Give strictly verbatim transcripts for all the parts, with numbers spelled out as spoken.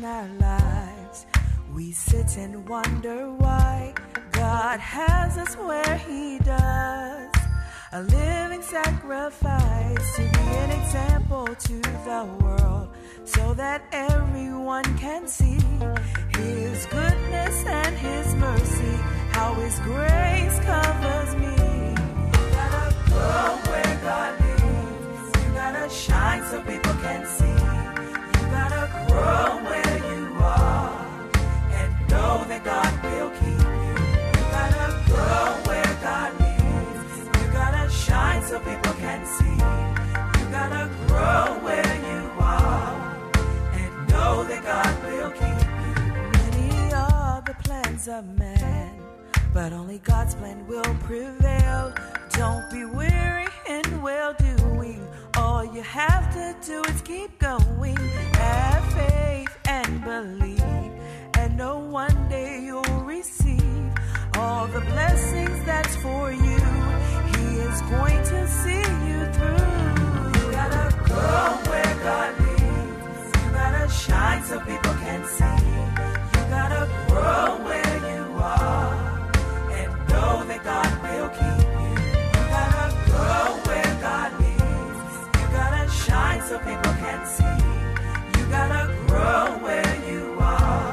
in our lives. We sit and wonder why God has us where he does. A living sacrifice to be an example to the world, so that everyone can see his goodness and his mercy, how his grace covers me. You gotta go where God leads. You gotta shine so people can see. You gotta grow where you are and know that God will keep you. You gotta go where God leads. You gotta shine so people can see. You gotta grow where you are. Know that God will keep you. Many are the plans of man, but only God's plan will prevail. Don't be weary in well-doing. All you have to do is keep going. Have faith and believe, and know one day you'll receive all the blessings that's for you. He is going to see you through. You gotta go where God leads. Shine so people can see. You gotta grow where you are and know that God will keep you. You gotta grow where God leads. You gotta shine so people can see. You gotta grow where you are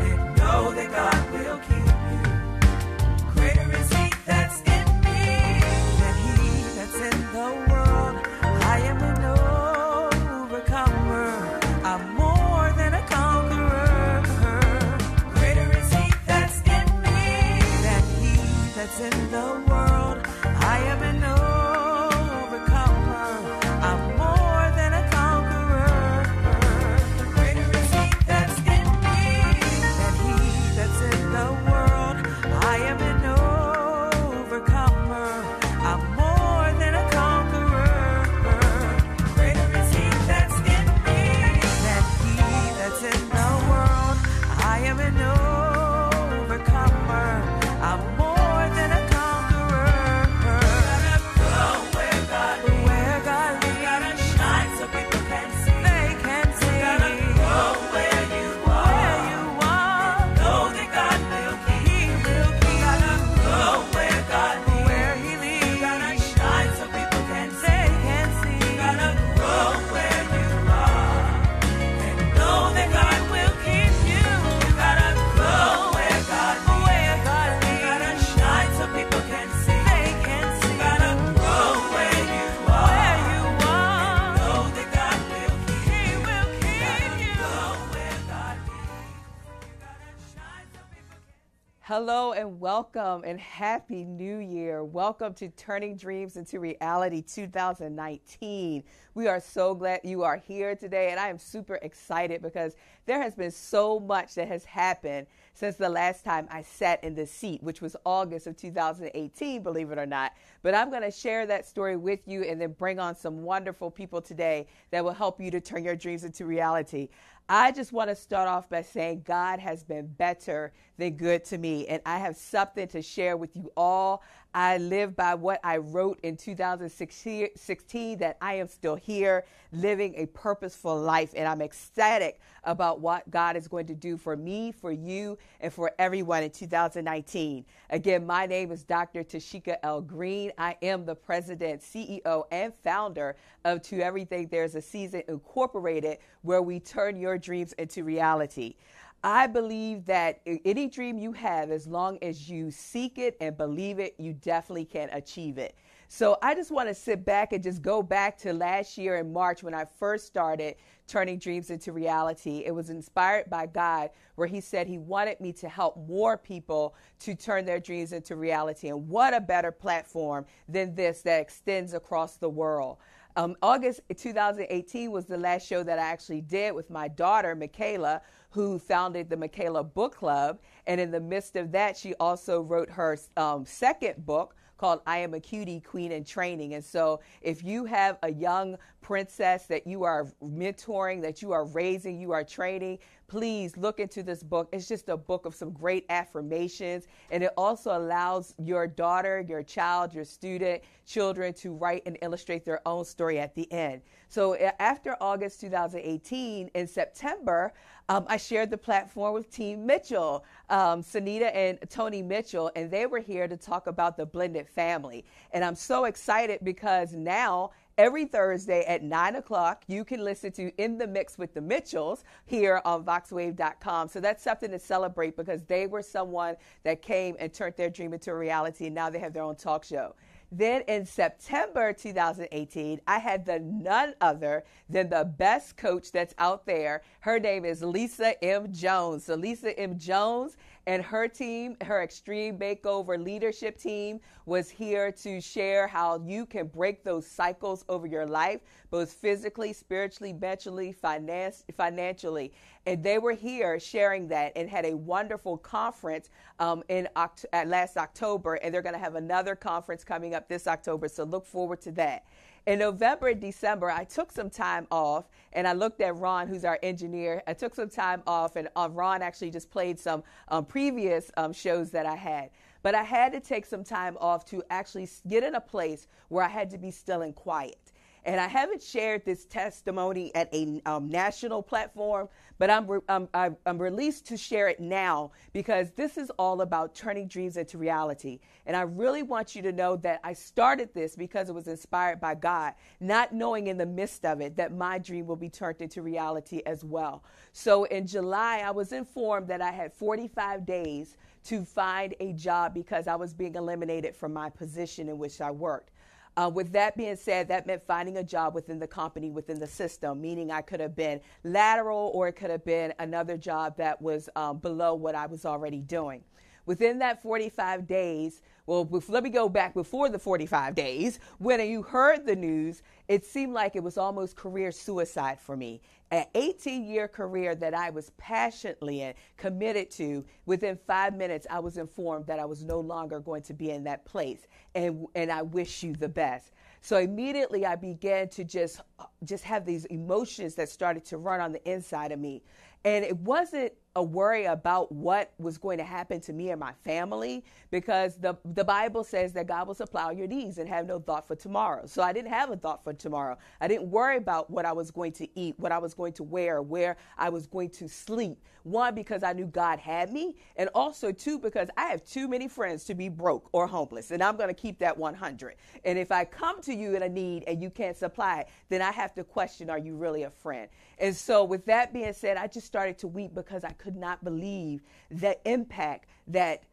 and know that God will keep you. Greater is he that's in me than he that's in the world. I am an overcomer. I'm more than a conqueror. Greater is he that's in me than he that's in the world. I am an overcomer. I'm more than a conqueror. Greater is he that's in me than he that's in the world. I am an overcomer. I'm more than a conqueror. Greater is he that's in in the world. I am an overcomer. I'm more than a conqueror. You gotta grow where God leads. Where God leads. You gotta shine so people can see. They can see. You gotta grow where you are. Where you are. And know that God will keep. He will keep. You gotta grow where God leads. Where he leads. You gotta shine so people can see. They can see. You gotta grow where you are. Know that God will keep you. You gotta go where God leads. Where God leads. You gotta shine so people can see. They can see. You gotta go where you are. Where you are. And know that God will keep you. He will keep you. Go where God leads. You gotta shine so people can see. Hello and welcome and happy New Year. Welcome to Turning Dreams into Reality two thousand nineteen. We are so glad you are here today, and I am super excited because there has been so much that has happened since the last time I sat in this seat, which was August of two thousand eighteen, believe it or not. But I'm going to share that story with you and then bring on some wonderful people today that will help you to turn your dreams into reality. I just want to start off by saying God has been better than good to me, and I have something to share with you all. I live by what I wrote in two thousand sixteen, that I am still here living a purposeful life, and I'm ecstatic about what God is going to do for me, for you, and for everyone in two thousand nineteen. Again, my name is Doctor Tashika L. Green. I am the president, C E O, and founder of To Everything There's a Season Incorporated, where we turn your dreams into reality. I believe that any dream you have, as long as you seek it and believe it, you definitely can achieve it. So I just want to sit back and just go back to last year in March when I first started Turning Dreams into Reality. It was inspired by God, where he said he wanted me to help more people to turn their dreams into reality. And what a better platform than this that extends across the world. Um, August two thousand eighteen was the last show that I actually did with my daughter, Michaela, who founded the Michaela Book Club. And in the midst of that, she also wrote her um, second book called I Am a Cutie, Queen and Training. And so if you have a young princess that you are mentoring, that you are raising, you are training, please look into this book. It's just a book of some great affirmations. And it also allows your daughter, your child, your student, children to write and illustrate their own story at the end. So after August two thousand eighteen, in September, Um, I shared the platform with Team Mitchell, um, Sunita and Tony Mitchell, and they were here to talk about the blended family. And I'm so excited because now every Thursday at nine o'clock, you can listen to In the Mix with the Mitchells here on Vox Wave dot com. So that's something to celebrate because they were someone that came and turned their dream into a reality, and now they have their own talk show. Then in September two thousand eighteen, I had the none other than the best coach that's out there. Her name is Lisa M. Jones. So Lisa M. Jones and her team, her Extreme Makeover leadership team, was here to share how you can break those cycles over your life, both physically, spiritually, mentally, finance, financially. And they were here sharing that and had a wonderful conference um, in Oct- at last October. And they're going to have another conference coming up this October. So look forward to that. In November and December, I took some time off, and I looked at Ron, who's our engineer. I took some time off, and uh, Ron actually just played some um, previous um, shows that I had. But I had to take some time off to actually get in a place where I had to be still and quiet. And I haven't shared this testimony at a um, national platform, but I'm, re- I'm, I'm released to share it now because this is all about turning dreams into reality. And I really want you to know that I started this because it was inspired by God, not knowing in the midst of it that my dream will be turned into reality as well. So in July, I was informed that I had forty-five days to find a job because I was being eliminated from my position in which I worked. Uh, with that being said, that meant finding a job within the company, within the system, meaning I could have been lateral or it could have been another job that was um, below what I was already doing. Within that forty-five days, well, let me go back before the forty-five days. When you heard the news, it seemed like it was almost career suicide for me. An eighteen-year career that I was passionately and committed to, within five minutes, I was informed that I was no longer going to be in that place, and and I wish you the best. So immediately I began to just, just have these emotions that started to run on the inside of me. And it wasn't a worry about what was going to happen to me and my family, because the, the Bible says that God will supply your needs and have no thought for tomorrow. So I didn't have a thought for tomorrow. I didn't worry about what I was going to eat, what I was going to wear, where I was going to sleep. One, because I knew God had me, and also two, because I have too many friends to be broke or homeless, and I'm going to keep that one hundred. And if I come to you in a need and you can't supply it, then I have to question, are you really a friend? And so with that being said, I just started to weep because I could not believe the impact that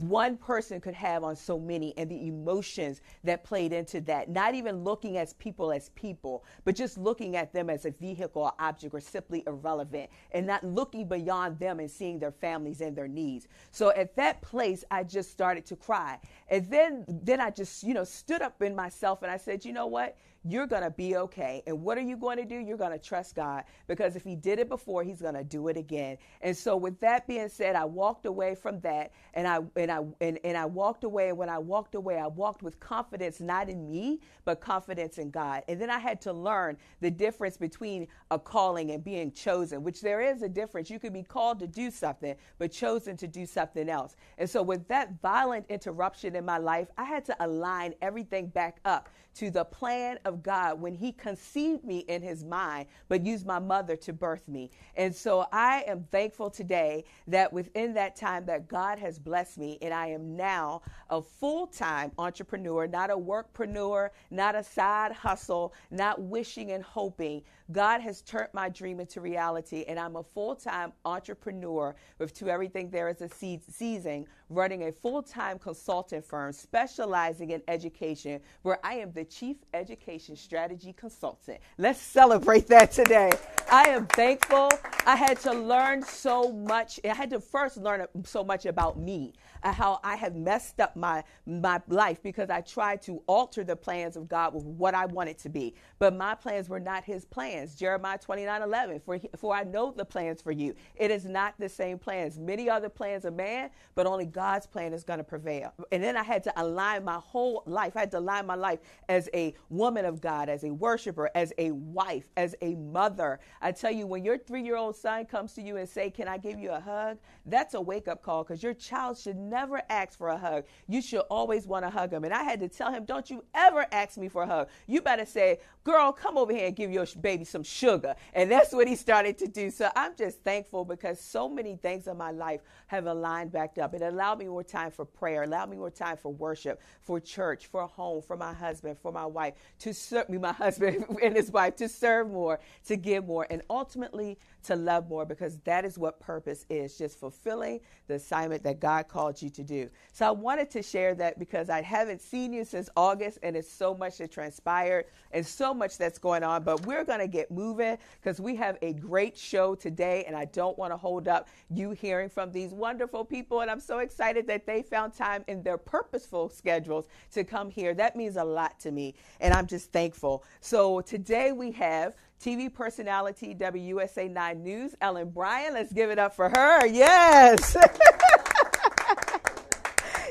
one person could have on so many and the emotions that played into that. Not even looking at people as people, but just looking at them as a vehicle or object or simply irrelevant, and not looking beyond them and seeing their families and their needs. So at that place, I just started to cry. And then, then I just, you know, stood up in myself and I said, you know what? You're going to be okay. And what are you going to do? You're going to trust God, because if he did it before, he's going to do it again. And so with that being said, I walked away from that, and I and I and, and I walked away. And when I walked away, I walked with confidence, not in me, but confidence in God. And then I had to learn the difference between a calling and being chosen, which there is a difference. You could be called to do something, but chosen to do something else. And so with that violent interruption in my life, I had to align everything back up to the plan of God when he conceived me in his mind, but used my mother to birth me. And so I am thankful today that within that time that God has blessed me, and I am now a full-time entrepreneur, not a workpreneur, not a side hustle, not wishing and hoping. God has turned my dream into reality, and I'm a full-time entrepreneur with To Everything There Is a Season, running a full-time consulting firm specializing in education, where I am the chief education strategy consultant. Let's celebrate that today. I am thankful. I had to learn so much. I had to first learn so much about me, how I have messed up my, my life because I tried to alter the plans of God with what I wanted to be. But my plans were not his plans. Jeremiah twenty-nine eleven, for, for I know the plans for you. It is not the same plans. Many other plans of man, but only God God's plan is going to prevail. And then I had to align my whole life. I had to align my life as a woman of God, as a worshiper, as a wife, as a mother. I tell you, when your three-year-old son comes to you and say, can I give you a hug? That's a wake-up call, because your child should never ask for a hug. You should always want to hug him. And I had to tell him, don't you ever ask me for a hug. You better say, girl, come over here and give your baby some sugar. And that's what he started to do. So I'm just thankful, because so many things in my life have aligned back up. It allowed me more time for prayer, allowed me more time for worship, for church, for home, for my husband, for my wife, to serve me, my husband and his wife, to serve more, to give more, and ultimately to love more, because that is what purpose is, just fulfilling the assignment that God called you to do. So I wanted to share that, because I haven't seen you since August, and it's so much that transpired and so much that's going on, but we're going to get moving, because we have a great show today, and I don't want to hold up you hearing from these wonderful people, and I'm so excited that they found time in their purposeful schedules to come here. That means a lot to me, and I'm just thankful. So today we have T V personality, W U S A nine News, Ellen Bryan. Let's give it up for her. Yes.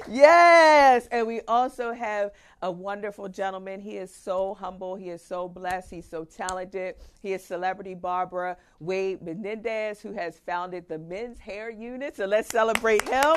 Yes. And we also have a wonderful gentleman. He is so humble. He is so blessed. He's so talented. He is celebrity Barbara Wade Menendez, who has founded the Men's Hair Unit. So let's celebrate him.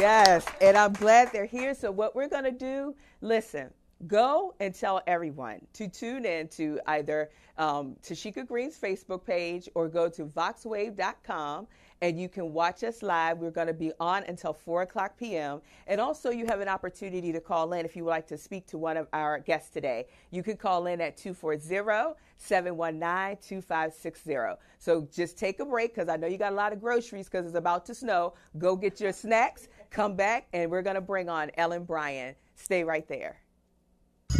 Yes. And I'm glad they're here. So what we're going to do, listen. Go and tell everyone to tune in to either um, Tashika Green's Facebook page, or go to Vox Wave dot com, and you can watch us live. We're going to be on until four o'clock p.m. And also, you have an opportunity to call in if you would like to speak to one of our guests today. You can call in at two four zero, seven one nine, two five six zero. So just take a break, because I know you got a lot of groceries, because it's about to snow. Go get your snacks, come back, and we're going to bring on Ellen Bryan. Stay right there.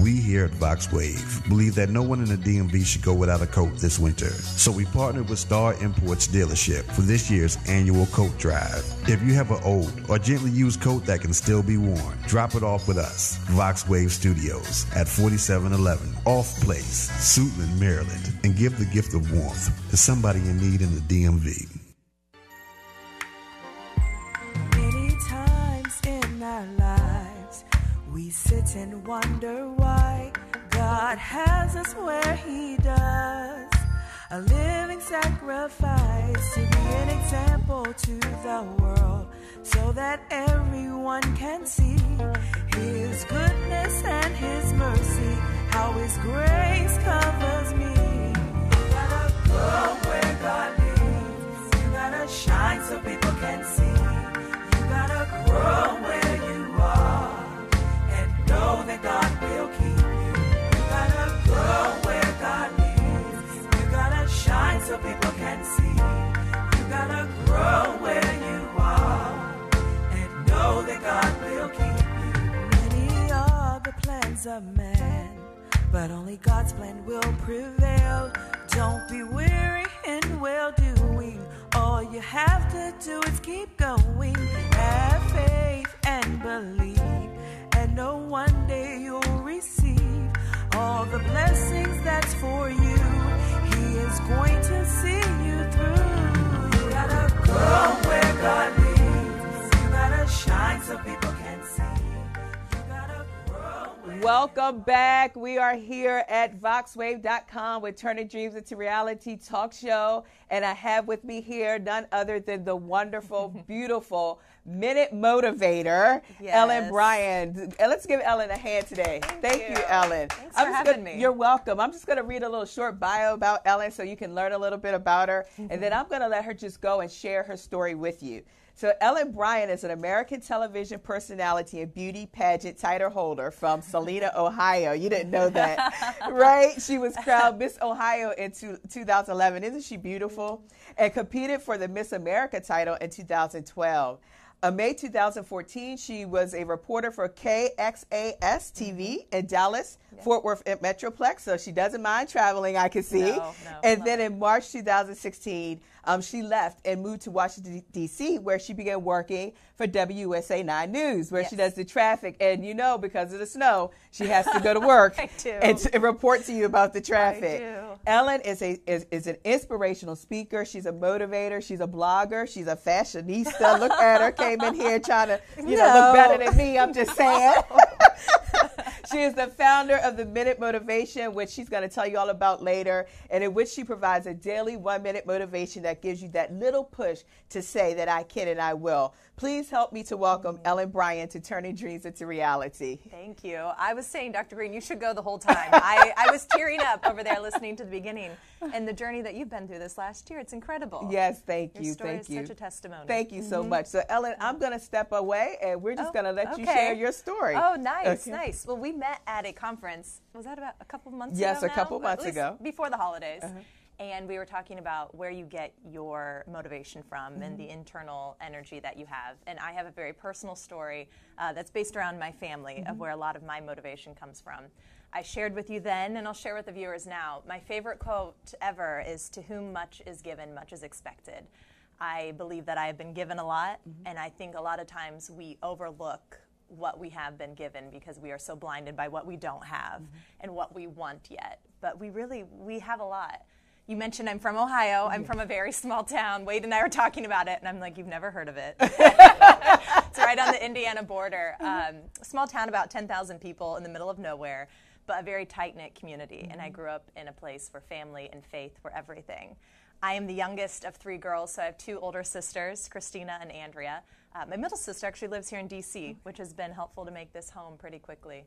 We here at VoxWave believe that no one in the D M V should go without a coat this winter. So we partnered with Star Imports Dealership for this year's annual coat drive. If you have an old or gently used coat that can still be worn, drop it off with us. VoxWave Studios at forty-seven eleven Off Place, Suitland, Maryland, and give the gift of warmth to somebody in need in the D M V. Many times in our lives, we sit and wonder why God has us where He does. A living sacrifice to be an example to the world, so that everyone can see His goodness and His mercy, how His grace covers me. You gotta go where God leads. You gotta shine so people can see. You gotta grow where you are. Know that God will keep you. You gotta grow where God leads. You gotta shine so people can see. You gotta grow where you are, and know that God will keep you. Many are the plans of man, but only God's plan will prevail. Don't be weary in well-doing. All you have to do is keep going. Have faith and believe. No, one day you'll receive all the blessings that's for you. He is going to see you through. You gotta go where God leads. You gotta shine so people can see. You gotta grow. Welcome back. We are here at Vox Wave dot com with Turning Dreams into Reality Talk Show. And I have with me here none other than the wonderful, beautiful Minute Motivator, yes, Ellen Bryan. Let's give Ellen a hand today. Thank, Thank you. you, Ellen. Thanks I'm for just having gonna, me. You're welcome. I'm just going to read a little short bio about Ellen so you can learn a little bit about her, mm-hmm. and then I'm going to let her just go and share her story with you. So Ellen Bryan is an American television personality and beauty pageant title holder from Celina, Ohio. You didn't know that, right? She was crowned Miss Ohio in two thousand eleven. Isn't she beautiful? And competed for the Miss America title in two thousand twelve. In May two thousand fourteen, she was a reporter for K X A S T V in Dallas, yes. Fort Worth Metroplex, so she doesn't mind traveling, I can see. No, no, and then in March two thousand sixteen, Um, she left and moved to Washington, D C, where she began working for W U S A nine News, where yes. she does the traffic. And you know, because of the snow, she has to go to work and to report to you about the traffic. I do. Ellen is, a, is, is an inspirational speaker. She's a motivator. She's a blogger. She's a fashionista. Look at her. Came in here trying to, you no. know, look better than me. I'm just saying. She is the founder of the Minute Motivation, which she's going to tell you all about later, and in which she provides a daily one-minute motivation that gives you that little push to say that I can and I will. Please help me to welcome mm-hmm. Ellen Bryan to Turning Dreams into Reality. Thank you. I was saying, Doctor Green, you should go the whole time. I, I was tearing up over there listening to the beginning and the journey that you've been through this last year. It's incredible. Yes, thank Your you. Story thank is you. Such a testimony. Thank you so mm-hmm. much. So, Ellen, I'm going to step away, and we're just oh, going to let okay. you share your story. Oh, nice, okay. nice. Well, we met at a conference. Was that about a couple months yes, ago? Yes, a now? couple well, months ago. Before the holidays. Uh-huh. And we were talking about where you get your motivation from mm-hmm. and the internal energy that you have. And I have a very personal story uh, that's based around my family mm-hmm. of where a lot of my motivation comes from. I shared with you then, and I'll share with the viewers now, my favorite quote ever is, "To whom much is given, much is expected." I believe that I have been given a lot, mm-hmm. and I think a lot of times we overlook what we have been given because we are so blinded by what we don't have mm-hmm. and what we want yet. But we really, we have a lot. You mentioned I'm from Ohio. I'm from a very small town. Wade and I were talking about it, and I'm like, you've never heard of it. It's right on the Indiana border. Um, small town, about ten thousand people in the middle of nowhere, but a very tight-knit community. And I grew up in a place where family and faith were everything. I am the youngest of three girls, so I have two older sisters, Christina and Andrea. Uh, my middle sister actually lives here in D C, which has been helpful to make this home pretty quickly.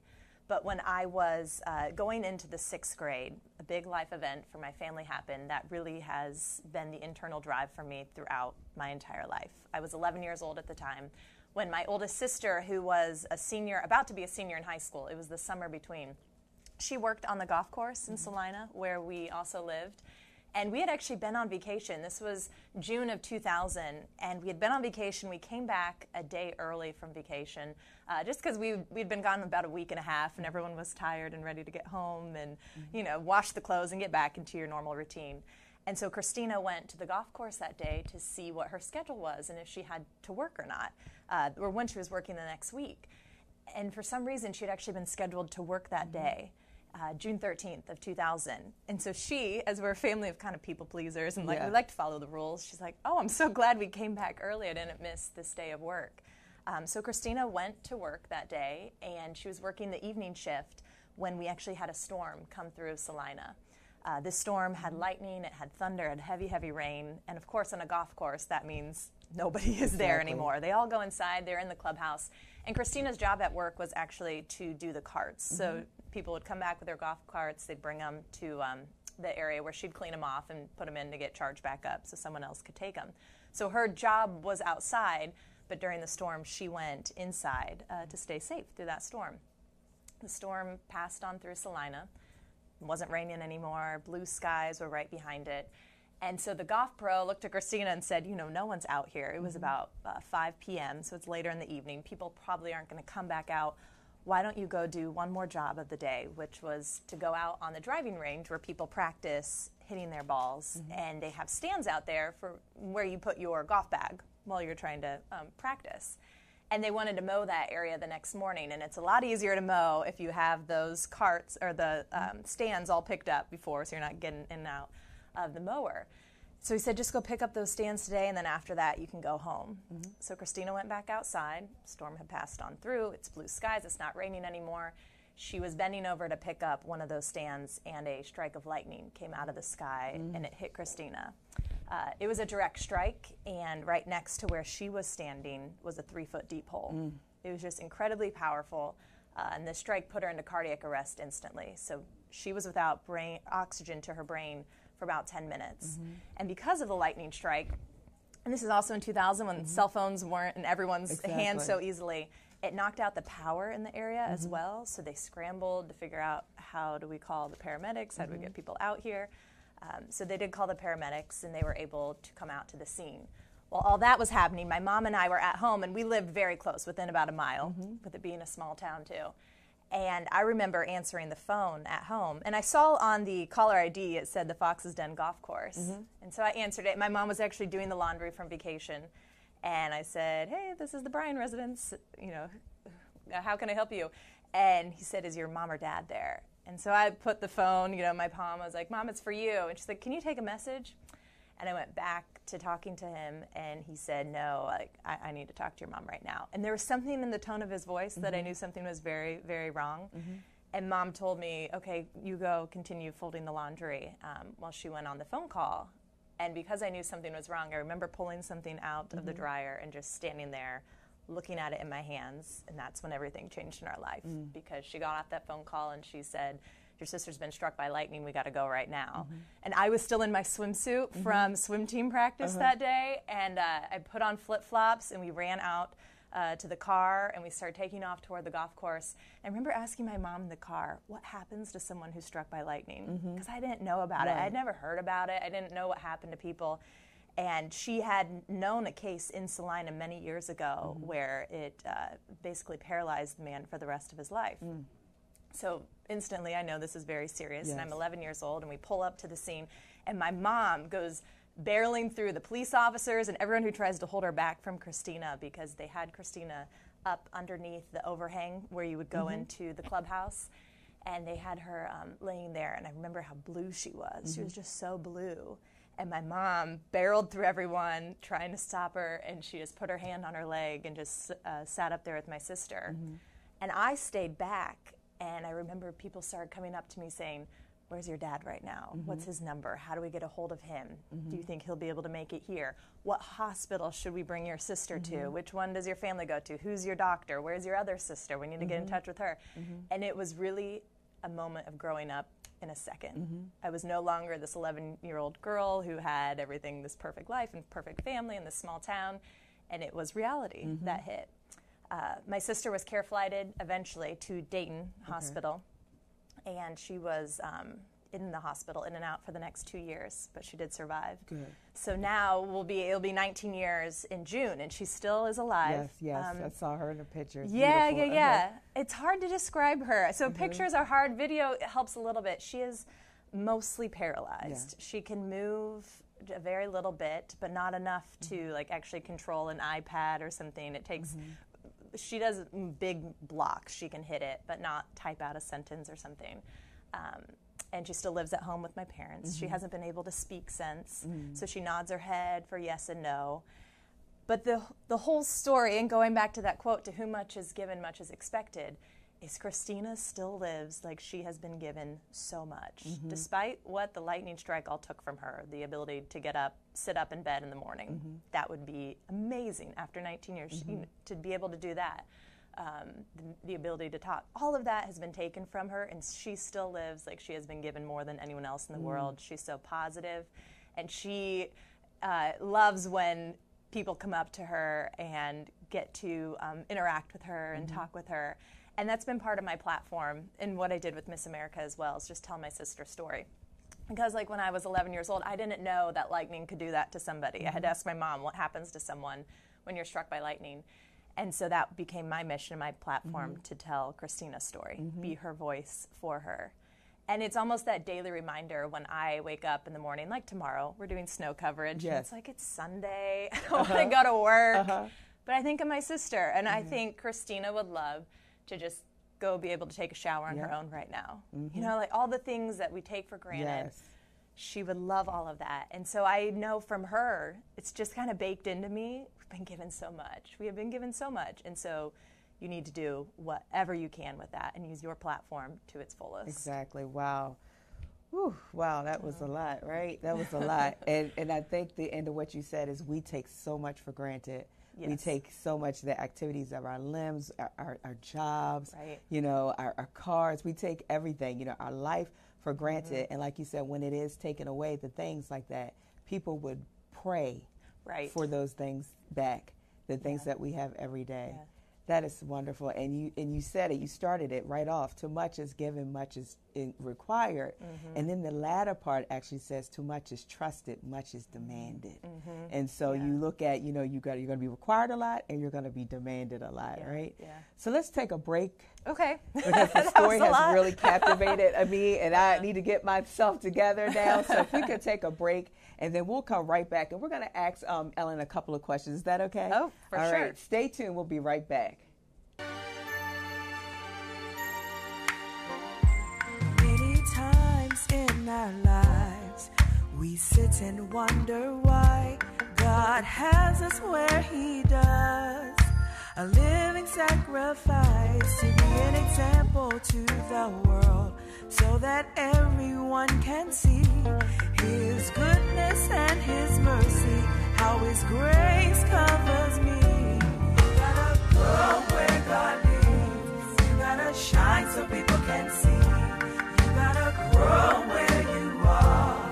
But when I was uh, going into the sixth grade, a big life event for my family happened that really has been the internal drive for me throughout my entire life. I was eleven years old at the time when my oldest sister, who was a senior, about to be a senior in high school, it was the summer between, she worked on the golf course in Celina, where we also lived. And we had actually been on vacation. This was June of two thousand, and we had been on vacation. We came back a day early from vacation uh, just because we, we'd been gone about a week and a half, and everyone was tired and ready to get home and, mm-hmm. you know, wash the clothes and get back into your normal routine. And so Christina went to the golf course that day to see what her schedule was and if she had to work or not, uh, or when she was working the next week. And for some reason, she had actually been scheduled to work that mm-hmm. day. Uh, June thirteenth of two thousand. And so she, as we're a family of kind of people pleasers and like yeah. we like to follow the rules, she's like, oh, I'm so glad we came back early. I didn't miss this day of work. Um, so Christina went to work that day, and she was working the evening shift when we actually had a storm come through Celina. Uh, this storm had lightning, it had thunder, it had heavy, heavy rain. And of course, on a golf course, that means nobody is exactly. there anymore. They all go inside, they're in the clubhouse. And Christina's job at work was actually to do the carts. Mm-hmm. So people would come back with their golf carts, they'd bring them to um, the area where she'd clean them off and put them in to get charged back up so someone else could take them. So her job was outside, but during the storm, she went inside uh, to stay safe through that storm. The storm passed on through Celina. It wasn't raining anymore. Blue skies were right behind it. And so the golf pro looked at Christina and said, you know, no one's out here. It was about uh, five p.m., so it's later in the evening. People probably aren't going to come back out. Why don't you go do one more job of the day, which was to go out on the driving range where people practice hitting their balls. Mm-hmm. And they have stands out there for where you put your golf bag while you're trying to um, practice. And they wanted to mow that area the next morning. And it's a lot easier to mow if you have those carts or the um, stands all picked up before, so you're not getting in and out of the mower. So he said, just go pick up those stands today, and then after that, you can go home. Mm-hmm. So Christina went back outside. Storm had passed on through. It's blue skies. It's not raining anymore. She was bending over to pick up one of those stands, and a strike of lightning came out of the sky, mm-hmm. and it hit Christina. Uh, it was a direct strike, and right next to where she was standing was a three-foot deep hole. Mm. It was just incredibly powerful, uh, and the strike put her into cardiac arrest instantly. So she was without brain oxygen to her brain for about ten minutes. Mm-hmm. And because of the lightning strike, and this is also in two thousand when mm-hmm. cell phones weren't in everyone's exactly. hands so easily, it knocked out the power in the area mm-hmm. as well. So they scrambled to figure out, how do we call the paramedics? How do mm-hmm. we get people out here? Um, so they did call the paramedics, and they were able to come out to the scene. While all that was happening, my mom and I were at home, and we lived very close, within about a mile, mm-hmm. with it being a small town too. And I remember answering the phone at home. And I saw on the caller I D, it said the Fox's Den Golf Course. Mm-hmm. And so I answered it. My mom was actually doing the laundry from vacation. And I said, hey, this is the Bryan residence. You know, how can I help you? And he said, is your mom or dad there? And so I put the phone, you know, in my palm. I was like, Mom, it's for you. And she's like, can you take a message? And I went back to talking to him, and he said, no, like, I, I need to talk to your mom right now. And there was something in the tone of his voice mm-hmm. that I knew something was very, very wrong. Mm-hmm. And Mom told me, okay, you go continue folding the laundry um, while she went on the phone call. And because I knew something was wrong, I remember pulling something out mm-hmm. of the dryer and just standing there looking at it in my hands. And that's when everything changed in our life mm. because she got off that phone call and she said, your sister's been struck by lightning, we got to go right now. Mm-hmm. And I was still in my swimsuit mm-hmm. from swim team practice uh-huh. that day, and uh, I put on flip-flops, and we ran out uh, to the car, and we started taking off toward the golf course. And I remember asking my mom in the car, what happens to someone who's struck by lightning? Because mm-hmm. I didn't know about right. it. I'd never heard about it. I didn't know what happened to people. And she had known a case in Celina many years ago mm-hmm. where it uh, basically paralyzed the man for the rest of his life. Mm. So instantly, I know this is very serious, yes. and I'm eleven years old, and we pull up to the scene, and my mom goes barreling through the police officers and everyone who tries to hold her back from Christina, because they had Christina up underneath the overhang where you would go mm-hmm. into the clubhouse, and they had her um, laying there, and I remember how blue she was. Mm-hmm. She was just so blue, and my mom barreled through everyone trying to stop her, and she just put her hand on her leg and just uh, sat up there with my sister, mm-hmm. and I stayed back. And I remember people started coming up to me saying, where's your dad right now? Mm-hmm. What's his number? How do we get a hold of him? Mm-hmm. Do you think he'll be able to make it here? What hospital should we bring your sister mm-hmm. to? Which one does your family go to? Who's your doctor? Where's your other sister? We need to mm-hmm. get in touch with her. Mm-hmm. And it was really a moment of growing up in a second. Mm-hmm. I was no longer this eleven-year-old girl who had everything, this perfect life and perfect family in this small town. And it was reality mm-hmm. that hit. Uh, my sister was care flighted eventually to Dayton Hospital, okay. and she was um, in the hospital, in and out for the next two years, but she did survive. Good. So now we'll be it'll be nineteen years in June, and she still is alive. Yes, yes, um, I saw her in the pictures. Yeah, beautiful. yeah, yeah. Okay. It's hard to describe her. So mm-hmm. pictures are hard. Video helps a little bit. She is mostly paralyzed. Yeah. She can move a very little bit, but not enough mm-hmm. to like actually control an iPad or something. It takes. Mm-hmm. She does big blocks. She can hit it, but not type out a sentence or something. Um, and she still lives at home with my parents. Mm-hmm. She hasn't been able to speak since, mm-hmm. so she nods her head for yes and no. But the the whole story, and going back to that quote, to whom much is given, much is expected, is Christina still lives like she has been given so much, mm-hmm. despite what the lightning strike all took from her, the ability to get up, sit up in bed in the morning. Mm-hmm. That would be amazing after nineteen years mm-hmm. she, to be able to do that, um, the, the ability to talk. All of that has been taken from her, and she still lives like she has been given more than anyone else in the mm-hmm. world. She's so positive, and she uh, loves when people come up to her and get to um, interact with her and mm-hmm. talk with her. And that's been part of my platform, and what I did with Miss America as well, is just tell my sister's story. Because like when I was eleven years old, I didn't know that lightning could do that to somebody. Mm-hmm. I had to ask my mom what happens to someone when you're struck by lightning. And so that became my mission and my platform mm-hmm. to tell Christina's story, mm-hmm. be her voice for her. And it's almost that daily reminder when I wake up in the morning, like tomorrow, we're doing snow coverage. Yes. It's like, it's Sunday, I don't uh-huh. want to go to work. Uh-huh. But I think of my sister, and mm-hmm. I think Christina would love to just go be able to take a shower on yeah. her own right now. Mm-hmm. You know, like all the things that we take for granted, yes. she would love all of that. And so I know from her, it's just kind of baked into me. We've been given so much. We have been given so much. And so you need to do whatever you can with that and use your platform to its fullest. Exactly. Wow. Whew, wow, that was a lot, right? That was a lot. And, and I think the end of what you said is we take so much for granted. Yes. We take so much of the activities of our limbs, our, our, our jobs, right. you know, our, our cars. We take everything, you know, our life for granted. Mm-hmm. And like you said, when it is taken away, the things like that, people would pray right. for those things back, the things yeah. that we have every day. Yeah. That is wonderful. And you and you said it, you started it right off. Too much is given, much is in required. Mm-hmm. And then the latter part actually says too much is trusted, much is demanded. Mm-hmm. And so yeah. you look at, you know, you got, you're going to be required a lot and you're going to be demanded a lot, yeah. right? Yeah. So let's take a break. Okay. Because the story has lot. really captivated me, and yeah. I need to get myself together now. So if we could take a break, and then we'll come right back, and we're going to ask um, Ellen a couple of questions. Is that okay? Oh, for All sure. All right. Stay tuned. We'll be right back. Many times in our lives, we sit and wonder why God has us where He does. A living sacrifice to be an example to the world, so that everyone can see His goodness and His mercy, how His grace covers me. You gotta go where God leads. You gotta shine so people can see. You gotta grow where you are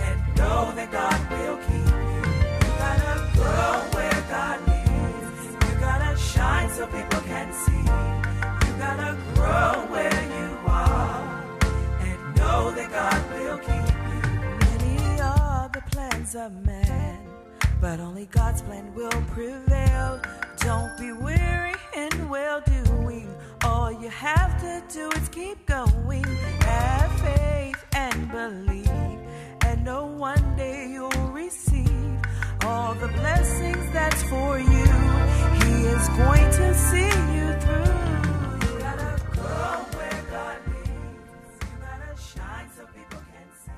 and know that God will keep you. You gotta go where God leads. Shine so people can see. You gotta grow where you are and know that God will keep you. Many are the plans of man, but only God's plan will prevail. Don't be weary in well-doing. All you have to do is keep going. Have faith and believe, and know one day you'll receive all the blessings that's for you. Is going to see you through. You gotta grow where God leads. You gotta shine so people can see.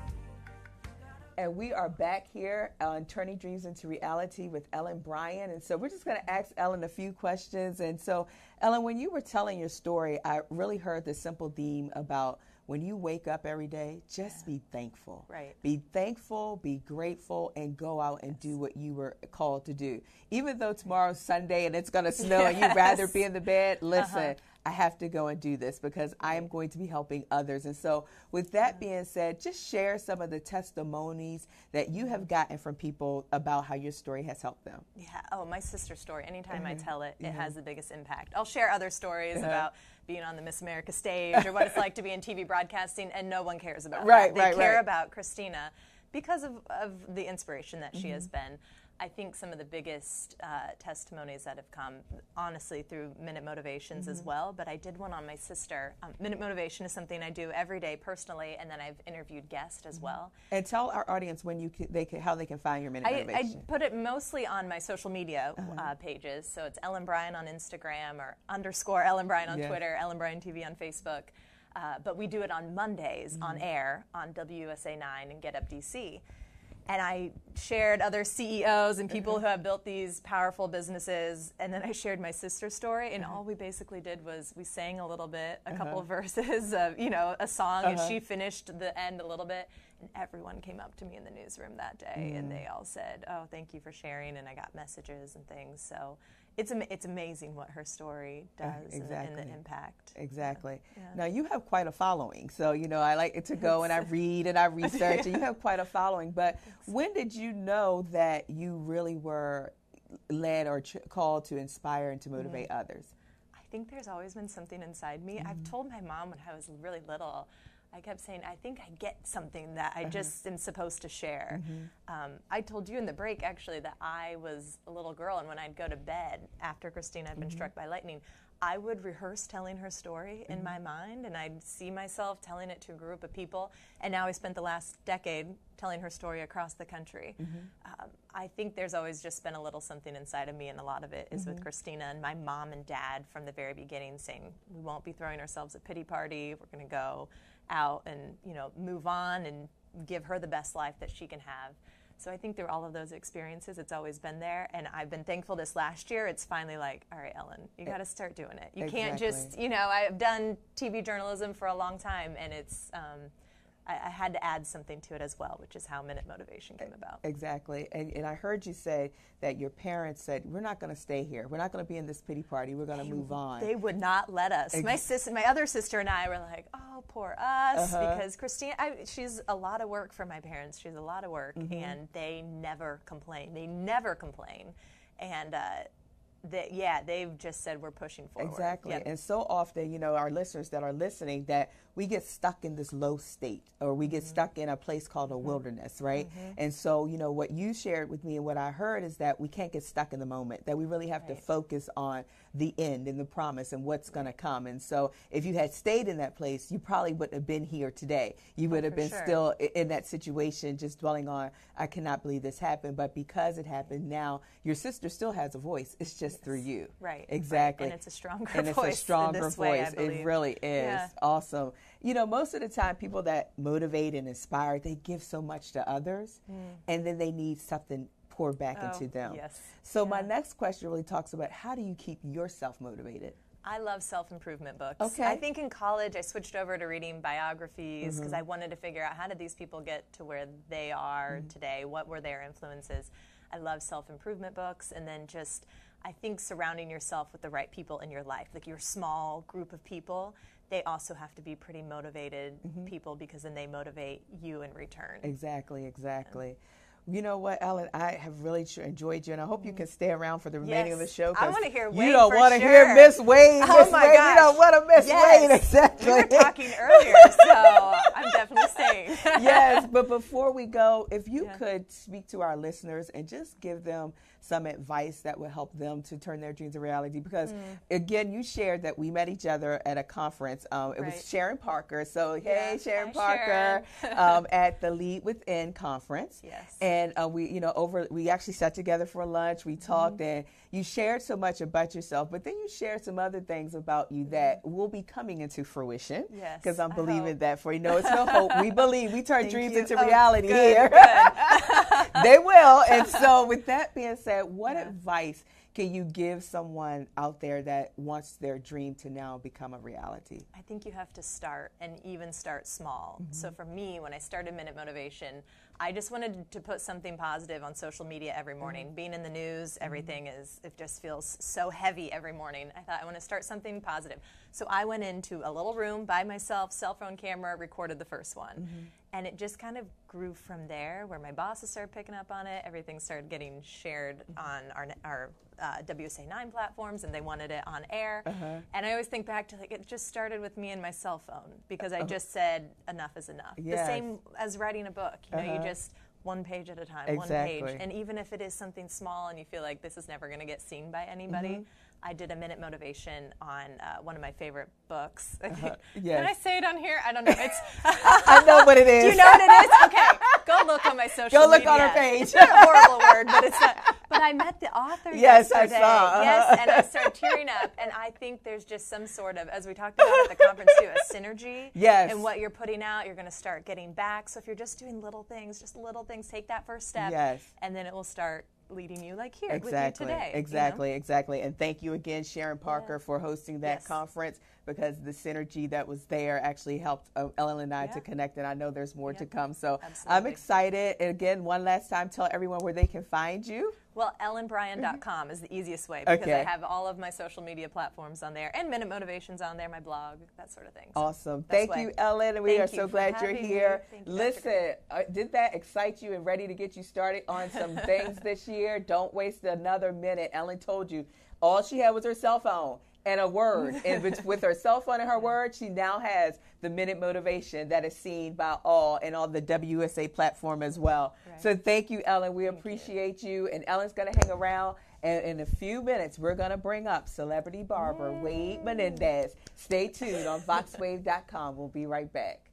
And we are back here on Turning Dreams into Reality with Ellen Bryan. And so we're just going to ask Ellen a few questions. And so, Ellen, when you were telling your story, I really heard the simple theme about when you wake up every day, just yeah. be thankful. Right. Be thankful, be grateful, and go out and yes. do what you were called to do. Even though tomorrow's Sunday and it's going to snow yes. and you'd rather be in the bed, listen, uh-huh. I have to go and do this because I am going to be helping others. And so with that yeah. being said, just share some of the testimonies that you have gotten from people about how your story has helped them. Yeah. Oh, my sister's story. Anytime mm-hmm. I tell it, it mm-hmm. has the biggest impact. I'll share other stories uh-huh. about being on the Miss America stage or what it's like to be in T V broadcasting, and no one cares about right, that. They right, care right. about Christina because of, of the inspiration that mm-hmm. she has been. I think some of the biggest uh, testimonies that have come, honestly, through Minute Motivations mm-hmm. as well, but I did one on my sister. Um, Minute Motivation is something I do every day personally, and then I've interviewed guests as mm-hmm. well. And tell our audience when you can, they can, how they can find your Minute I, Motivation. I put it mostly on my social media uh-huh. uh, pages, so it's Ellen Bryan on Instagram or underscore Ellen Bryan on yeah. Twitter, Ellen Bryan T V on Facebook. Uh, but we do it on Mondays mm-hmm. on air on W U S A nine and Get Up D C, and I shared other C E Os and people mm-hmm. who have built these powerful businesses, and then I shared my sister's story, and mm-hmm. all we basically did was we sang a little bit, a uh-huh. couple of verses of, you know, a song, uh-huh. and she finished the end a little bit, and everyone came up to me in the newsroom that day, mm-hmm. and they all said, oh, thank you for sharing, and I got messages and things, so it's am- it's amazing what her story does exactly. and, and the impact. Exactly. Yeah. Yeah. Now, you have quite a following. So, you know, I like to go and I read and I research, and you have quite a following. But when did you know that you really were led or ch- called to inspire and to motivate mm-hmm. others? I think there's always been something inside me. Mm-hmm. I've told my mom when I was really little, I kept saying, I think I get something that I just uh-huh. am supposed to share. Mm-hmm. Um, I told you in the break, actually, that I was a little girl, and when I'd go to bed after Christina had mm-hmm. been struck by lightning, I would rehearse telling her story mm-hmm. in my mind, and I'd see myself telling it to a group of people. And now I spent the last decade telling her story across the country. Mm-hmm. Um, I think there's always just been a little something inside of me, and a lot of it is mm-hmm. with Christina and my mom and dad from the very beginning saying, we won't be throwing ourselves a pity party, we're going to go out and, you know, move on and give her the best life that she can have. So I think through all of those experiences, it's always been there, and I've been thankful this last year. It's finally like, all right, Ellen, you got to start doing it. You exactly. can't just, you know, I've done T V journalism for a long time, and it's, um, I, I had to add something to it as well, which is how Minute Motivation came about. Exactly, and, and I heard you say that your parents said, we're not going to stay here. We're not going to be in this pity party. We're going to move on. They would not let us. Exactly. My sister, my other sister and I were like, oh, poor us, uh-huh. because Christina, I, she's a lot of work for my parents. She's a lot of work, mm-hmm. and they never complain. They never complain, and uh, That, yeah, they've just said we're pushing forward. Exactly. Yep. And so often, you know, our listeners that are listening, that we get stuck in this low state, or we get mm-hmm. stuck in a place called a mm-hmm. wilderness, right? Mm-hmm. And so, you know, what you shared with me and what I heard is that we can't get stuck in the moment, that we really have right. to focus on the end and the promise and what's going right. to come. And so if you had stayed in that place, you probably wouldn't have been here today. You would oh, have been sure. still in that situation, just dwelling on, I cannot believe this happened. But because it happened now, your sister still has a voice. It's just Yes. through you. Right. Exactly. Right. And it's a stronger and voice. And it's a stronger this voice. Way, it really is. Yeah. Awesome. You know, most of the time people that motivate and inspire, they give so much to others mm. and then they need something poured back oh, into them. Yes. So yeah. my next question really talks about, how do you keep yourself motivated? I love self-improvement books. Okay. I think in college I switched over to reading biographies because mm-hmm. I wanted to figure out, how did these people get to where they are mm-hmm. today? What were their influences? I love self-improvement books, and then just I think surrounding yourself with the right people in your life, like your small group of people, they also have to be pretty motivated mm-hmm. people, because then they motivate you in return. Exactly, exactly. Yeah. You know what, Ellen, I have really enjoyed you, and I hope you can stay around for the remaining yes. of the show. I want to hear Wade. You don't want to sure. hear Miss Wade. Oh Miss my Wade. Gosh. You don't want to miss yes. Wade. Exactly. We were talking earlier, so I'm definitely staying. Yes, but before we go, if you yeah. could speak to our listeners and just give them some advice that would help them to turn their dreams into reality, because mm. again, you shared that we met each other at a conference. Um, it right. was Sharon Parker. So hey, yeah. Sharon Hi, Parker Sharon. um, at the Lead Within conference. Yes. And uh, we, you know, over we actually sat together for lunch. We talked, mm-hmm. and you shared so much about yourself, but then you shared some other things about you mm-hmm. that will be coming into fruition. Yes. Because I'm believing that for you. No, it's no hope. We believe we turn Thank dreams you. into oh, reality good, here. Good. They will. And so, with that being said, what yeah. advice can you give someone out there that wants their dream to now become a reality? I think you have to start, and even start small. Mm-hmm. So for me, when I started Minute Motivation, I just wanted to put something positive on social media every morning. Mm-hmm. Being in the news, everything mm-hmm. is, it just feels so heavy every morning. I thought, I want to start something positive. So I went into a little room by myself, cell phone camera, recorded the first one. Mm-hmm. And it just kind of grew from there, where my bosses started picking up on it. Everything started getting shared on our our uh, W U S A nine platforms, and they wanted it on air. Uh-huh. And I always think back to, like, it just started with me and my cell phone, because I just said enough is enough. Yes. The same as writing a book. You know, uh-huh. you just one page at a time, exactly. one page. And even if it is something small and you feel like this is never going to get seen by anybody, mm-hmm. I did a Minute Motivation on uh, one of my favorite books. Uh-huh. Yes. Can I say it on here? I don't know. It's I, I know what it is. Do you know what it is? Okay. Go look on my social media. Go look media. on her page. It's not a horrible word, but it's not. But I met the author yes, yesterday. I saw. Uh-huh. Yes, and I started tearing up. And I think there's just some sort of, as we talked about at the conference too, a synergy. Yes. And what you're putting out, you're going to start getting back. So if you're just doing little things, just little things, take that first step. Yes. And then it will start leading you, like here exactly, with you today. Exactly, you know? exactly. And thank you again, Sharon Parker, yeah. for hosting that yes. conference, because the synergy that was there actually helped uh, Ellen and I yeah. to connect, and I know there's more yeah. to come. So Absolutely. I'm excited. And again, one last time, tell everyone where they can find you. Well, Ellen Bryan dot com is the easiest way, because okay. I have all of my social media platforms on there, and Minute Motivations on there, my blog, that sort of thing. So awesome. Thank way. you, Ellen, and we Thank are so glad you're here. You. Listen, uh, did that excite you and ready to get you started on some things this year? Don't waste another minute. Ellen told you all she had was her cell phone and a word. And with her cell phone and her word, she now has the Minute Motivation that is seen by all, and on the W U S A platform as well. Right. So thank you, Ellen. We thank appreciate you. you. And Ellen's going to hang around. And in a few minutes, we're going to bring up celebrity barber Yay. Wade Menendez. Stay tuned on Vox Wave dot com. We'll be right back.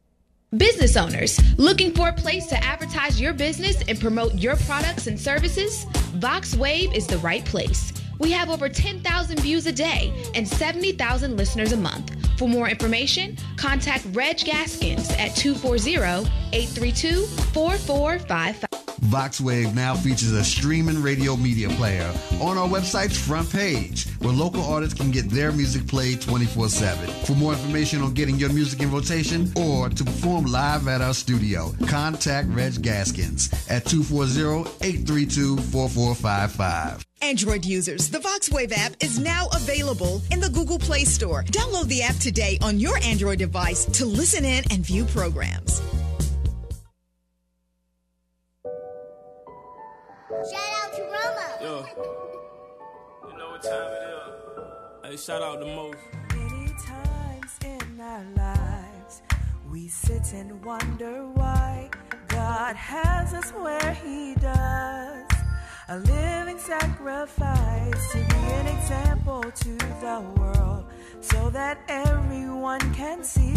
Business owners, looking for a place to advertise your business and promote your products and services? VoxWave is the right place. We have over ten thousand views a day and seventy thousand listeners a month. For more information, contact Reg Gaskins at two four zero, eight three two, four four five five. VoxWave now features a streaming radio media player on our website's front page, where local artists can get their music played twenty-four seven. For more information on getting your music in rotation or to perform live at our studio, contact Reg Gaskins at two four zero, eight three two, four four five five. Android users, the VoxWave app is now available in the Google Play Store. Download the app today on your Android device to listen in and view programs. Shout out to Roma. Yo. You know what time Everybody shout out the most. Many times in our lives, we sit and wonder why God has us where he does. A living sacrifice to be an example to the world, so that everyone can see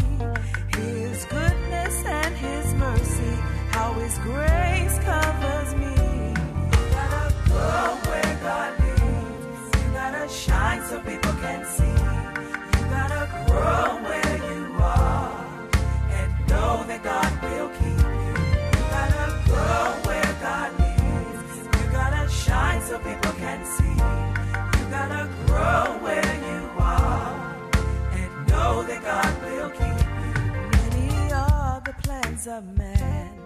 his goodness and his mercy, how his grace covers me. You gotta go where God leads. You gotta shine so people can see. You gotta grow where you are and know that God will keep you. You gotta go where God leads. Shine so people can see. You gotta grow where you are and know that God will keep you. Many are the plans of man,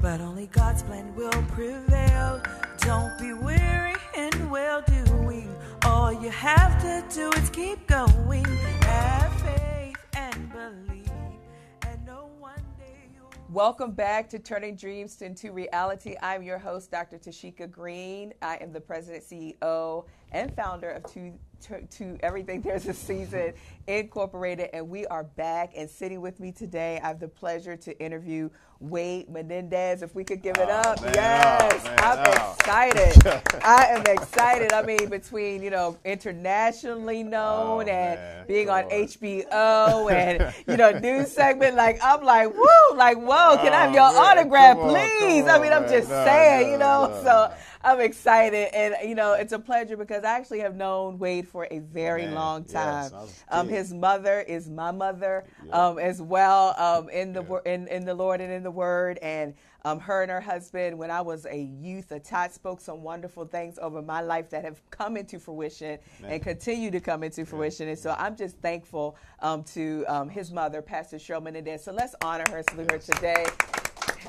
but only God's plan will prevail. Don't be weary in well-doing. All you have to do is keep going. Have faith and believe, and know one day you'll... Welcome back to Turning Dreams into Reality. I'm your host, Doctor Tashika Green. I am the president, C E O, and founder of To, to, to Everything There's a Season Incorporated, and we are back. And sitting with me today, I have the pleasure to interview Wade Menendez. If we could give it up. Oh, man, yes, oh, man, I'm oh. excited. I am excited. I mean, between, you know, internationally known, oh, and man, being sure. on H B O and, you know, news segment, like, I'm like, woo, like, whoa, can oh, I have your man, autograph, on, please? On, I mean, I'm man, just no, saying, no, you know, no. so I'm excited. And, you know, it's a pleasure because I actually have known Wade for a very man, long time. Yes, um, his mother is my mother, yeah. um, as well, um, in the yeah. in, in the Lord and in the Word. And um, her and her husband, when I was a youth, a tot, spoke some wonderful things over my life that have come into fruition man. and continue to come into fruition. Yeah. And so I'm just thankful um, to um, his mother, Pastor Cheryl Menendez. So let's honor her, salute yes. her today.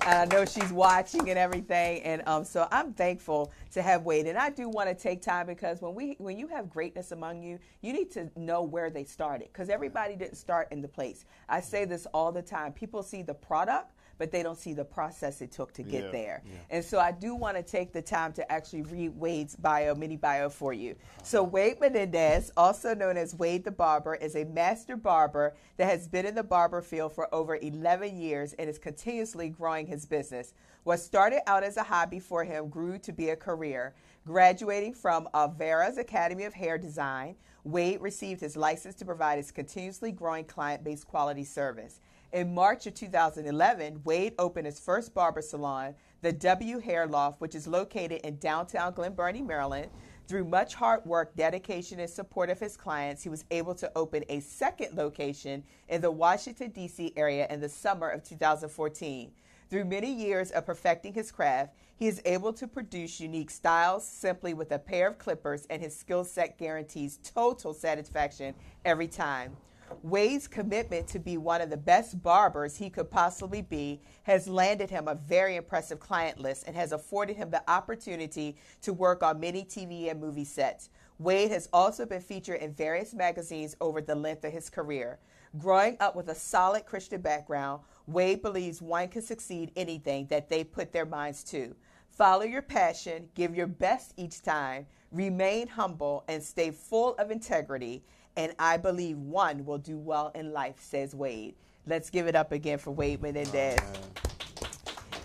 I know she's watching and everything, and um, so I'm thankful to have Wade. And I do want to take time because when we, when you have greatness among you, you need to know where they started, because everybody didn't start in the place. I say this all the time. People see the product, but they don't see the process it took to get yeah, there. Yeah. And so I do want to take the time to actually read Wade's bio, mini bio for you. So Wade Menendez, also known as Wade the Barber, is a master barber that has been in the barber field for over eleven years and is continuously growing his business. What started out as a hobby for him grew to be a career. Graduating from Alvara's Academy of Hair Design, Wade received his license to provide his continuously growing client-based quality service. In March of two thousand eleven, Wade opened his first barber salon, the W Hair Loft, which is located in downtown Glen Burnie, Maryland. Through much hard work, dedication, and support of his clients, he was able to open a second location in the Washington, D C area in the summer of two thousand fourteen. Through many years of perfecting his craft, he is able to produce unique styles simply with a pair of clippers, and his skill set guarantees total satisfaction every time. Wade's commitment to be one of the best barbers he could possibly be has landed him a very impressive client list and has afforded him the opportunity to work on many T V and movie sets. Wade has also been featured in various magazines over the length of his career. Growing up with a solid Christian background, Wade believes one can succeed anything that they put their minds to. Follow your passion, give your best each time, remain humble, and stay full of integrity. And I believe one will do well in life, says Wade. Let's give it up again for Wade Menendez. Oh,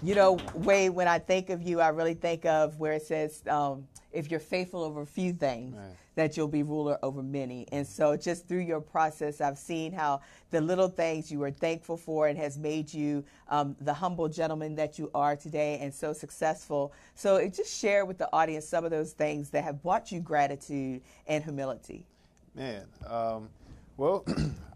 you know, Wade, when I think of you, I really think of where it says, um, if you're faithful over a few things, man. that you'll be ruler over many. And so just through your process, I've seen how the little things you were thankful for and has made you um, the humble gentleman that you are today and so successful. So it just share with the audience some of those things that have brought you gratitude and humility. Man, um, well,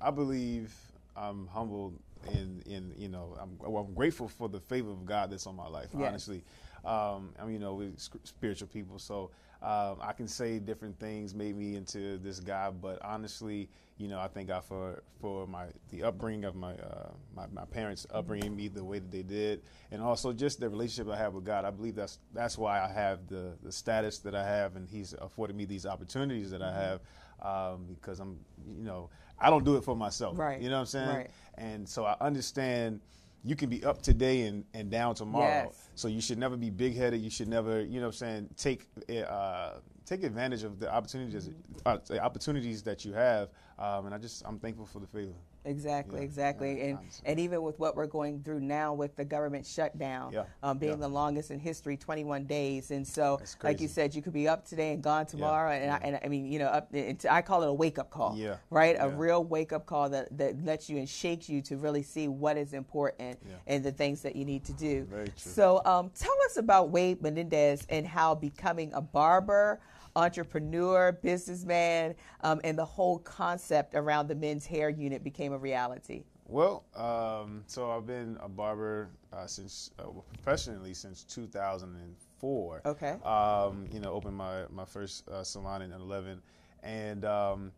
I believe I'm humbled in, in you know, I'm, well, I'm grateful for the favor of God that's on my life, yes. honestly. Um, I mean, you know, we're spiritual people, so um, I can say different things made me into this guy, but honestly, you know, I thank God for, for my the upbringing of my, uh, my my parents upbringing me the way that they did, and also just the relationship I have with God. I believe that's that's why I have the, the status that I have, and he's afforded me these opportunities that mm-hmm. I have. Um, because I'm, you know, I don't do it for myself, right. you know what I'm saying? Right. And so I understand you can be up today and, and down tomorrow. Yes. So you should never be big-headed. You should never, you know what I'm saying, take uh, take advantage of the opportunities uh, the opportunities that you have. Um, and I just, I'm thankful for the favor. Exactly, yeah, exactly. Yeah, and and even with what we're going through now with the government shutdown yeah, um, being yeah. the longest in history, twenty-one days. And so, like you said, you could be up today and gone tomorrow. Yeah, and, yeah. I, and I mean, you know, up, I call it a wake-up call, yeah, right? Yeah. A real wake-up call that, that lets you and shakes you to really see what is important yeah. and the things that you need to do. Very true. So um, tell us about Wade Menendez and how becoming a barber, entrepreneur, businessman, um, and the whole concept around the Men's Hair Unit became a reality? Well, um, so I've been a barber uh, since, uh, professionally since two thousand four. Okay. Um, you know, opened my, my first uh, salon in eleven. And um,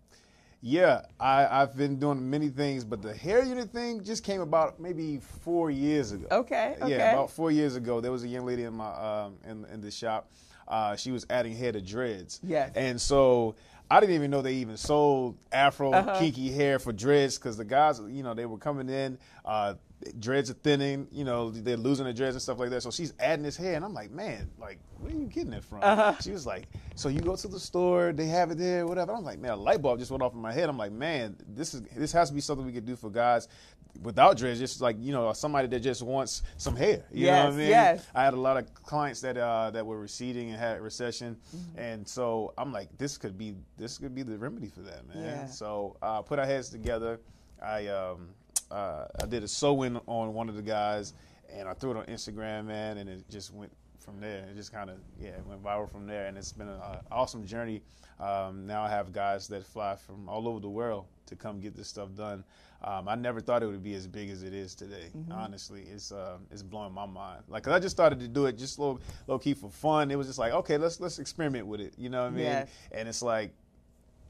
yeah, I, I've been doing many things, but the hair unit thing just came about maybe four years ago. Okay, okay. Yeah, about four years ago, there was a young lady in my um, in, in the shop. Uh, she was adding hair to dreads. Yes. And so I didn't even know they even sold Afro uh-huh. kinky hair for dreads, because the guys, you know, they were coming in, uh, dreads are thinning, you know, they're losing their dreads and stuff like that. So she's adding this hair, and I'm like, man, like, where are you getting it from? Uh-huh. She was like, so you go to the store, they have it there, whatever. I'm like, man, a light bulb just went off in my head. I'm like, man, this is this has to be something we could do for guys without dreads, just like, you know, somebody that just wants some hair. You yes, know what I mean? Yes. I had a lot of clients that uh, that were receding and had recession, mm-hmm. and so I'm like, this could be this could be the remedy for that, man. Yeah. So I uh, put our heads together. I um, uh, I did a sew-in on one of the guys, and I threw it on Instagram, man, and it just went from there. It just kind of yeah it went viral from there, and it's been an uh, awesome journey. Um, now I have guys that fly from all over the world to come get this stuff done. Um, I never thought it would be as big as it is today. Mm-hmm. Honestly, it's uh, it's blowing my mind. Like, 'cause I just started to do it just low low key for fun. It was just like, okay, let's let's experiment with it. You know what I mean? Yes. And it's like,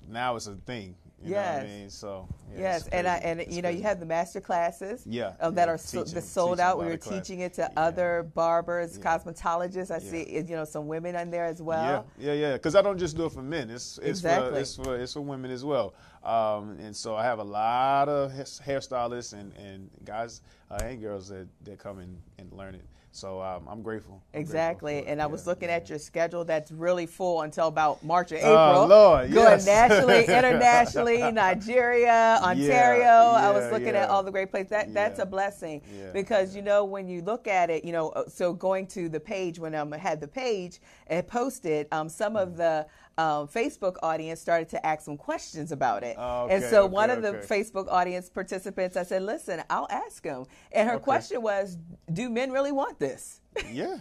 now it's a thing. You yes. know what I mean? So, yeah, yes, and I and it's you know crazy. You have the master classes. Yeah, um, that yeah. are so, the sold teaching out. We were teaching it to yeah. other barbers, yeah. cosmetologists. I yeah. see you know some women on there as well. Yeah, yeah, yeah. Because I don't just do it for men. It's it's exactly. for it's for it's for women as well. Um, and so I have a lot of hairstylists and and guys uh, and girls that that come in and learn it. So um, I'm grateful. I'm exactly. Grateful and I was yeah, looking yeah. at your schedule. That's really full until about March or April. Oh, Lord, going yes. nationally, internationally, Nigeria, Ontario. Yeah, yeah, I was looking yeah. at all the great places. That, yeah. That's a blessing yeah, because, yeah. you know, when you look at it, you know, so going to the page, when I um, had the page and posted, um, some mm. of the Um, Facebook audience started to ask some questions about it. Oh, okay, and so okay, one of the okay. Facebook audience participants, I said, listen, I'll ask him. And her okay. question was, do men really want this? Yeah.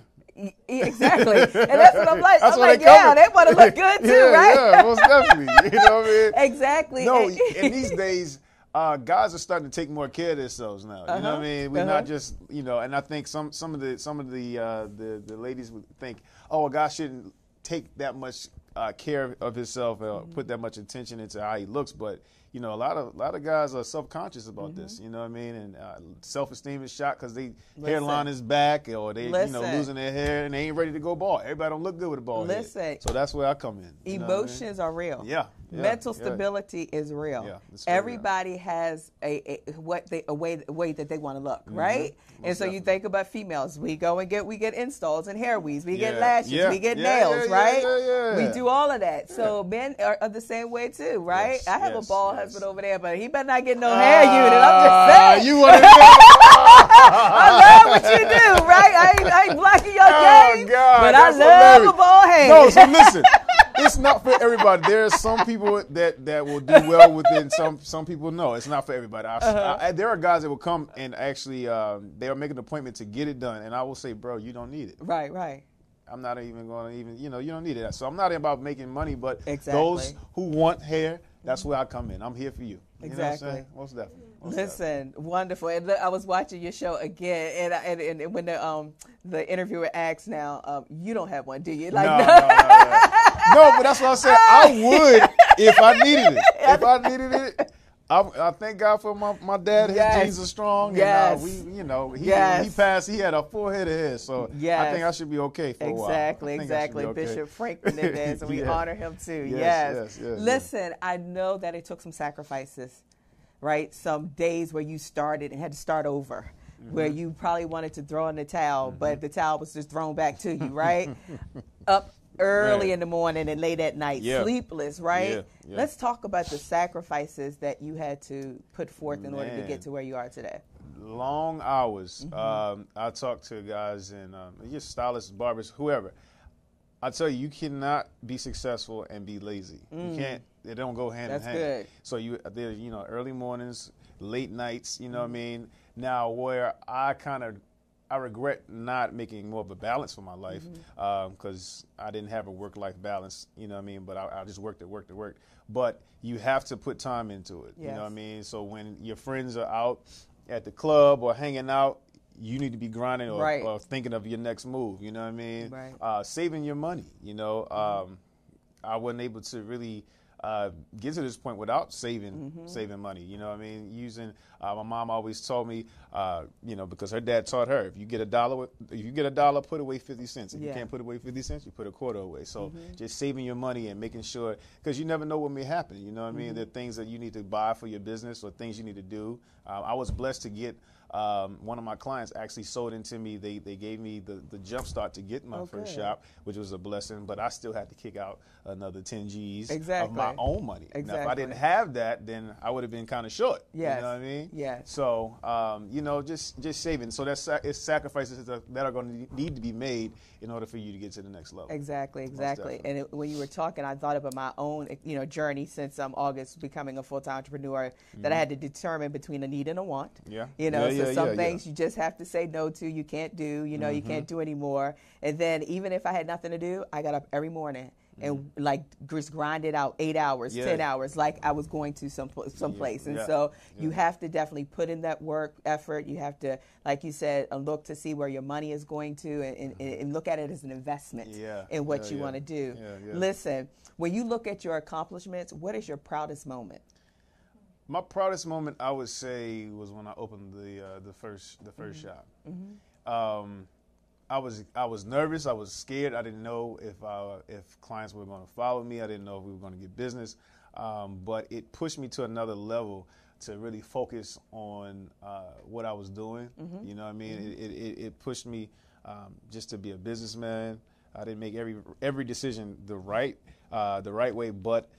Exactly. And that's what I'm like. That's I'm like, they yeah, coming. They want to look good too, yeah, right? Yeah, most definitely. You know what I mean? Exactly. No, in these days, Uh, guys are starting to take more care of themselves now. Uh-huh. You know what I mean? We're uh-huh. not just, you know, and I think some, some of the some of the, uh, the, the ladies would think, oh, a guy shouldn't take that much Uh, care of himself, uh, mm-hmm. put that much attention into how he looks, but you know, a lot of a lot of guys are self-conscious about mm-hmm. this. You know what I mean? And uh, self-esteem is shot because they Listen. hairline is back, or they Listen. you know losing their hair and they ain't ready to go bald. Everybody don't look good with a bald Listen. head. So that's where I come in. You Emotions know what I mean? are real. Yeah. yeah Mental yeah. stability is real. Yeah, it's real. Everybody has a, a what they a way a way that they want to look, mm-hmm. right? Most and so definitely. you think about females. We go and get we get installs and hair weaves. We yeah. get lashes. Yeah. We get yeah, nails. Yeah, right? Yeah, yeah, yeah. We do all of that. Yeah. So men are, are the same way too, right? Yes, I have yes. a bald husband over there, but he better not get no uh, hair unit. I'm just saying. You want to I love what you do, right? I ain't, I ain't blocking your oh, game, God, but I love a bald head. No, so listen. It's not for everybody. There are some people that, that will do well within some some people. No, it's not for everybody. I, uh-huh. I, there are guys that will come and actually um, they'll make an appointment to get it done, and I will say, bro, you don't need it. Right, right. I'm not even going to even, you know, you don't need it. So I'm not about making money, but exactly. those who want hair, that's where I come in. I'm here for you. You exactly. know what I'm saying? Most definitely. Most Listen, definitely. wonderful. And look, I was watching your show again, and I, and, and when the um the interviewer asks now, um, you don't have one, do you? Like, no, no, no, no, no. no but that's what I said. I would if I needed it. If I needed it. I, I thank God for my, my dad. His yes. genes are strong. Yes. And uh, we, you know, he, yes. he passed. He had a full head of hair. So yes. I think I should be okay for exactly, a while. Exactly. Exactly. Okay. Bishop Franklin it is, and we yeah. honor him too. Yes. Yes. yes, yes Listen, yes. I know that it took some sacrifices, right? Some days where you started and had to start over. mm-hmm. where you probably wanted to throw in the towel, mm-hmm. but the towel was just thrown back to you, right? Up early right. in the morning and late at night, yeah. sleepless, right? Yeah. Yeah. Let's talk about the sacrifices that you had to put forth in Man. order to get to where you are today. Long hours. Mm-hmm. Um, I talk to guys and um, just stylists, barbers, whoever. I tell you, you cannot be successful and be lazy. Mm. You can't. They don't go hand That's in hand. Good. So you, there, you know, early mornings, late nights. You know mm. what I mean. Now, where I kind of, I regret not making more of a balance for my life because mm-hmm. um, I didn't have a work-life balance. You know what I mean. But I, I just worked at work to work. But you have to put time into it. Yes. You know what I mean. So when your friends are out at the club or hanging out, you need to be grinding or, right. or thinking of your next move. You know what I mean? Right. Uh, saving your money. You know, um, I wasn't able to really uh, get to this point without saving mm-hmm. saving money. You know what I mean? Using uh, my mom always told me, uh, you know, because her dad taught her, if you get a dollar, if you get a dollar, put away fifty cents. If yeah. you can't put away fifty cents, you put a quarter away. So mm-hmm. just saving your money and making sure, because you never know what may happen. You know what I mean? Mm-hmm. There are things that you need to buy for your business or things you need to do. Uh, I was blessed to get. Um, one of my clients actually sold into me. They they gave me the, the jump start to get my okay. first shop, which was a blessing, but I still had to kick out another ten G's exactly. of my own money. Exactly. Now, if I didn't have that, then I would have been kind of short. Yes. You know what I mean? Yes. So, um, you know, just, just saving. So that's it's sacrifices that are going to need to be made in order for you to get to the next level. Exactly, exactly. And it, when you were talking, I thought about my own, you know, journey since um, August becoming a full-time entrepreneur mm-hmm. that I had to determine between a need and a want. Yeah. You know, yeah, yeah. So yeah, some yeah, things yeah. you just have to say no to, you can't do, you know, mm-hmm. you can't do anymore. And then even if I had nothing to do, I got up every morning mm-hmm. and like just grinded out eight hours, yeah. ten hours, like I was going to some someplace. Yeah. And yeah. so yeah. you have to definitely put in that work effort. You have to, like you said, look to see where your money is going to and, and, mm-hmm. and look at it as an investment yeah. in what yeah, you yeah. want to do. Yeah, yeah. Listen, when you look at your accomplishments, what is your proudest moment? My proudest moment, I would say, was when I opened the uh, the first the first mm-hmm. shop. Mm-hmm. Um, I was I was nervous. I was scared. I didn't know if I, if clients were going to follow me. I didn't know if we were going to get business. Um, but it pushed me to another level to really focus on uh, what I was doing. Mm-hmm. You know what I mean? Mm-hmm. It, it it pushed me um, just to be a businessman. I didn't make every every decision the right uh, the right way, but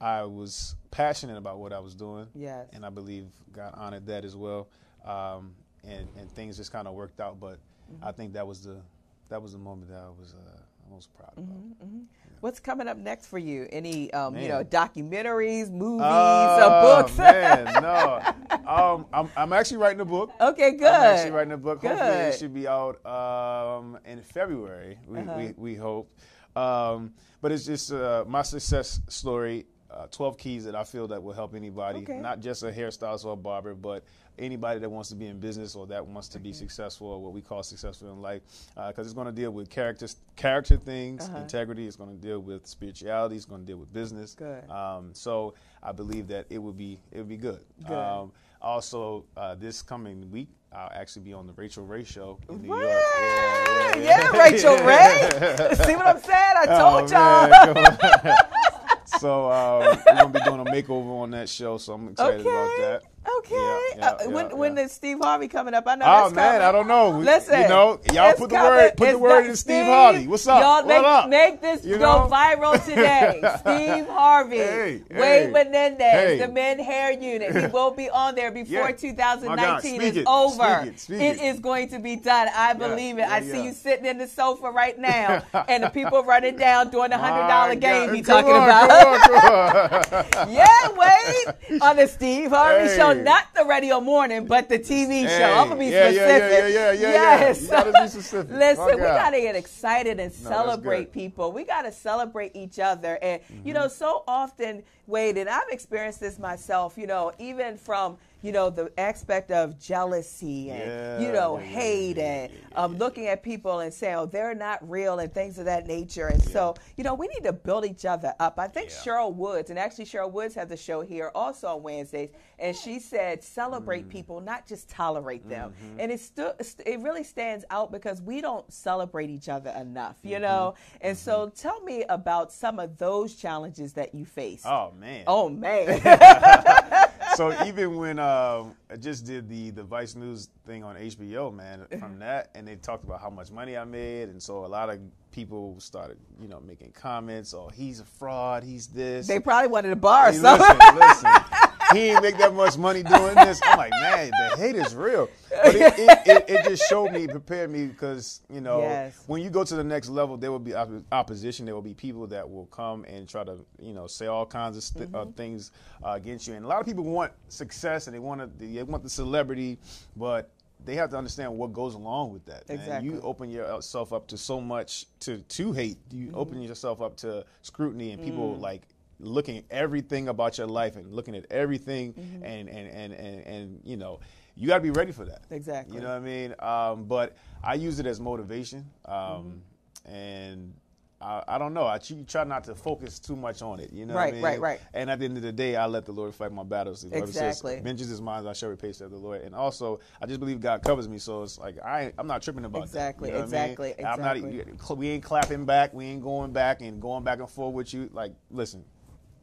I was passionate about what I was doing, yes. and I believe God honored that as well, um, and and things just kind of worked out. But mm-hmm. I think that was the that was the moment that I was uh, most proud mm-hmm, about. Mm-hmm. Yeah. What's coming up next for you? Any um, you know documentaries, movies, uh, or books? Man, no. um, I'm I'm actually writing a book. Okay, good. I'm actually writing a book. Good. Hopefully, it should be out um, in February. We uh-huh. we, we hope. Um, but it's just uh, my success story. Uh, twelve keys that I feel that will help anybody, okay. not just a hairstylist or a barber, but anybody that wants to be in business or that wants to be mm-hmm. successful or what we call successful in life. Because uh, it's going to deal with character, character things, uh-huh. integrity. It's going to deal with spirituality. It's going to deal with business. Good. Um, so I believe that it would be it would be good. good. Um, also, uh, this coming week, I'll actually be on the Rachel Ray show in New what? York. Yeah, yeah, yeah. yeah, Rachel Ray. See what I'm saying? I told oh, y'all. Man, so uh, we're gonna be doing a makeover on that show, so I'm excited okay. about that. Okay. Yeah, yeah, uh, yeah, when yeah. when is Steve Harvey coming up? I know. Oh that's man, coming. I don't know. We, Listen, you know, y'all put the coming. word put it's the word in Steve Harvey. What's up? Y'all make, up? make this you go know? viral today. Steve Harvey, hey, hey, Wade Menendez, hey. the Men's Hair Unit. He will be on there before yeah. two thousand nineteen is it. over. Speak it. Speak it is going to be done. I believe yeah. it. Yeah, I yeah. see you sitting in the sofa right now, and the people running down doing the hundred dollar game you talking on, about. Come on, come on. yeah, Wade on the Steve Harvey hey. show. Not the radio morning, but the T V hey, show. I'm going to be yeah, specific. Yeah, yeah, yeah, yeah, yes. yeah. You gotta be specific. Listen, oh, we got to get excited and no, celebrate people. We got to celebrate each other. And, mm-hmm. you know, so often, Wade, and I've experienced this myself, you know, even from, you know, the aspect of jealousy and, yeah, you know, yeah, hate yeah, and yeah, um, yeah. looking at people and saying, oh, they're not real and things of that nature. And yeah. so, you know, we need to build each other up. I think yeah. Cheryl Woods, and actually Cheryl Woods has a show here also on Wednesdays, and she said celebrate mm. people, not just tolerate them. Mm-hmm. And it, stu- it really stands out because we don't celebrate each other enough, you mm-hmm. know? And mm-hmm. so tell me about some of those challenges that you faced. Oh, man. Oh, man. So even when uh, I just did the, the Vice News thing on H B O, man, from that, and they talked about how much money I made, and so a lot of people started, you know, making comments, oh, he's a fraud, he's this. They probably wanted a bar or something. Listen, listen. He didn't make that much money doing this. I'm like, man, the hate is real. But it, it, it, it just showed me, prepared me, because, you know, yes. when you go to the next level, there will be op- opposition. There will be people that will come and try to, you know, say all kinds of st- mm-hmm. uh, things uh, against you. And a lot of people want success and they want to, they want the celebrity, but they have to understand what goes along with that. Exactly. You open yourself up to so much to, to hate. You mm-hmm. open yourself up to scrutiny and people mm. like, looking at everything about your life and looking at everything mm-hmm. and, and, and, and, and, you know, you got to be ready for that. Exactly. You know what I mean? Um, but I use it as motivation. Um, mm-hmm. And I, I don't know. I try not to focus too much on it. You know right, what I mean? Right, right, right. And at the end of the day, I let the Lord fight my battles. Exactly. Vengeance is mine, I shall repay, said the Lord. And also, I just believe God covers me. So it's like, I, I'm not tripping about exactly, that. You know exactly, what I mean? Exactly. I'm not, we ain't clapping back. We ain't going back and going back and forth with you. Like, listen.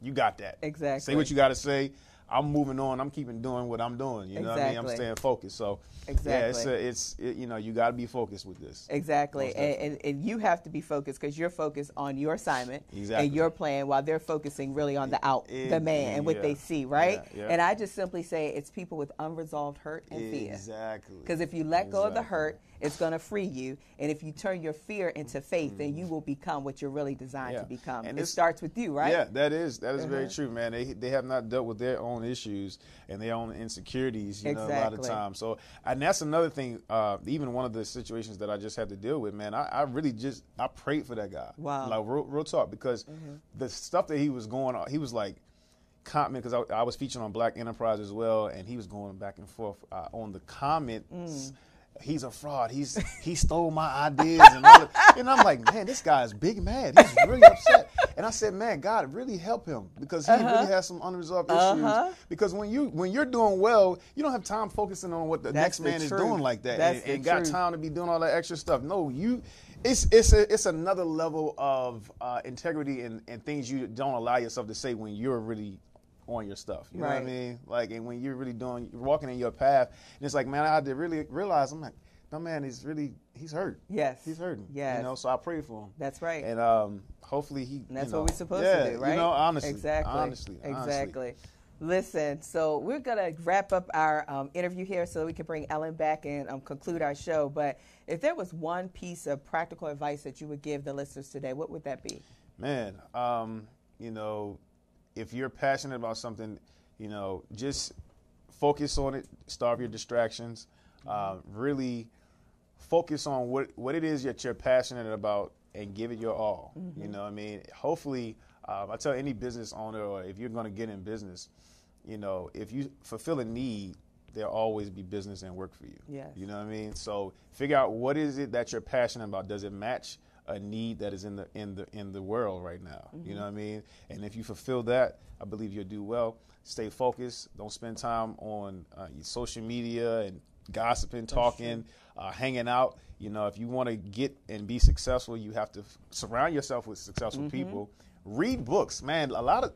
You got that. Exactly. Say what you got to say. I'm moving on. I'm keeping doing what I'm doing. You know exactly. what I mean? I'm staying focused. So, exactly. yeah, it's, a, it's it, you know, you got to be focused with this. Exactly. And, and and you have to be focused because you're focused on your assignment exactly. and your plan while they're focusing really on the out, it, the man, it, and what yeah. they see, right? Yeah, yeah. And I just simply say it's people with unresolved hurt and exactly. fear. Exactly. Because if you let exactly. go of the hurt, it's going to free you. And if you turn your fear into faith, mm. then you will become what you're really designed yeah. to become. And it starts with you, right? Yeah, that is. That is uh-huh. very true, man. They they have not dealt with their own issues and their own insecurities, you exactly. know, a lot of times. So, and that's another thing, uh, even one of the situations that I just had to deal with, man, I, I really just, I prayed for that guy. Wow. Like, real, real talk, because mm-hmm. the stuff that he was going on, he was like, comment, because I, I was featured on Black Enterprise as well, and he was going back and forth uh, on the comments. Mm. He's a fraud. He's he stole my ideas, and all that. And I'm like, man, this guy is big mad. He's really upset. And I said, man, God, really help him because he uh-huh. really has some unresolved uh-huh. issues. Because when you when you're doing well, you don't have time focusing on what the That's next the man truth. Is doing like that, That's and, and got time to be doing all that extra stuff. No, you. It's it's a, it's another level of uh, integrity and, and things you don't allow yourself to say when you're really. On your stuff, you right. know what I mean? Like, and when you're really doing, you're walking in your path, and it's like, man, I had to really realize, I'm like, no, man, he's really, he's hurt. Yes, he's hurting. Yes, you know. So I pray for him. That's right. And um, hopefully he. And that's you know, what we're supposed yeah, to do, right? You know, honestly, exactly, honestly, exactly. Honestly. Listen, so we're gonna wrap up our um, interview here so that we can bring Ellen back and um, conclude our show. But if there was one piece of practical advice that you would give the listeners today, what would that be? Man, um, you know. If you're passionate about something, you know, just focus on it. Starve your distractions. Uh, really focus on what, what it is that you're passionate about and give it your all. Mm-hmm. You know what I mean? Hopefully, uh, I tell any business owner or if you're going to get in business, you know, if you fulfill a need, there'll always be business and work for you. Yes. You know what I mean? So figure out what is it that you're passionate about. Does it match a need that is in the in the in the world right now, mm-hmm. you know what I mean? And if you fulfill that, I believe you'll do well. Stay focused. Don't spend time on uh, your social media and gossiping, talking, uh, hanging out. You know, if you want to get and be successful, you have to f- surround yourself with successful mm-hmm. people. Read books, man. A lot of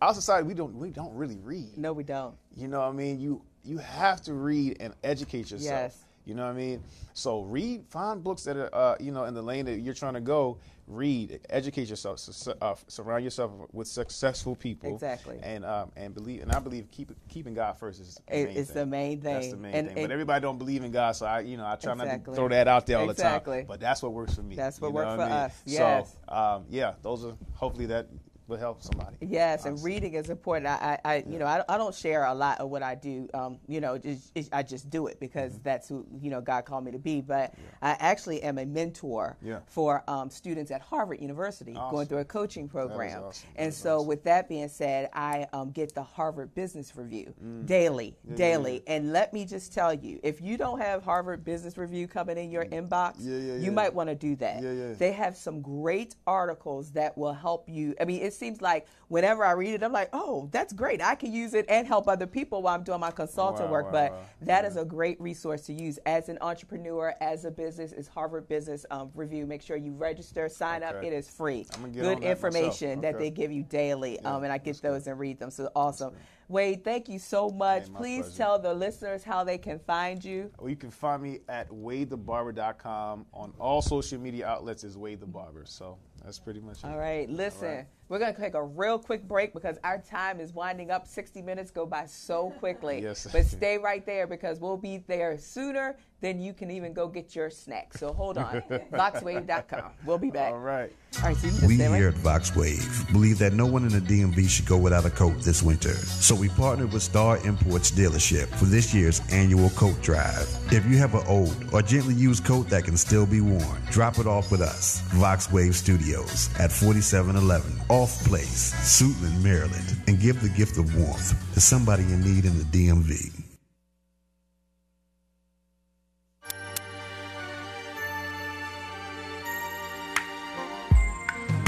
our society, we don't we don't really read. No, we don't. You know what I mean? You you have to read and educate yourself. Yes. You know what I mean? So read, find books that are, uh, you know, in the lane that you're trying to go. Read, educate yourself, su- uh, surround yourself with successful people. Exactly. And um, and believe, and I believe keep, keeping God first is the main it's thing. the main thing. That's the main and, thing. And but everybody don't believe in God, so I, you know, I try exactly. not to throw that out there all exactly. the time. But that's what works for me. That's what you works what for I mean? us. Yes. So um, yeah, those are hopefully that. Will help somebody. Yes, honestly. And reading is important. I, I, I you yeah. know, I, I don't share a lot of what I do. Um, you know, it, it, I just do it because mm-hmm. that's who you know God called me to be. But yeah. I actually am a mentor yeah. for um, students at Harvard University awesome. going through a coaching program. Awesome. And that so, awesome. with that being said, I um, get the Harvard Business Review mm. daily, yeah, daily. Yeah. And let me just tell you, if you don't have Harvard Business Review coming in your mm. inbox, yeah, yeah, yeah. you might want to do that. Yeah, yeah. They have some great articles that will help you. I mean, it's it seems like whenever I read it, I'm like, oh, that's great. I can use it and help other people while I'm doing my consultant wow, work. Wow, but wow. that yeah. is a great resource to use as an entrepreneur, as a business. It's Harvard Business um, Review. Make sure you register, sign okay. up. It is free. Good that information okay. that they give you daily. Yeah, um, and I get those good. and read them. So awesome. Wade, thank you so much. Hey, Please pleasure. tell the listeners how they can find you. Well, you can find me at Wade the Barber dot com. On all social media outlets is Wade the Barber. So that's pretty much it. All right, listen. All right. We're going to take a real quick break because our time is winding up. sixty minutes go by so quickly. Yes. But stay right there because we'll be there sooner than you can even go get your snack. So hold on. Vox Wave dot com. We'll be back. All right. All right, so you can just we stay right here at VoxWave believe that no one in the D M V should go without a coat this winter. So we partnered with Star Imports Dealership for this year's annual coat drive. If you have an old or gently used coat that can still be worn, drop it off with us. VoxWave Studios at forty-seven eleven Off Place, Suitland, Maryland, and give the gift of warmth to somebody in need in the D M V.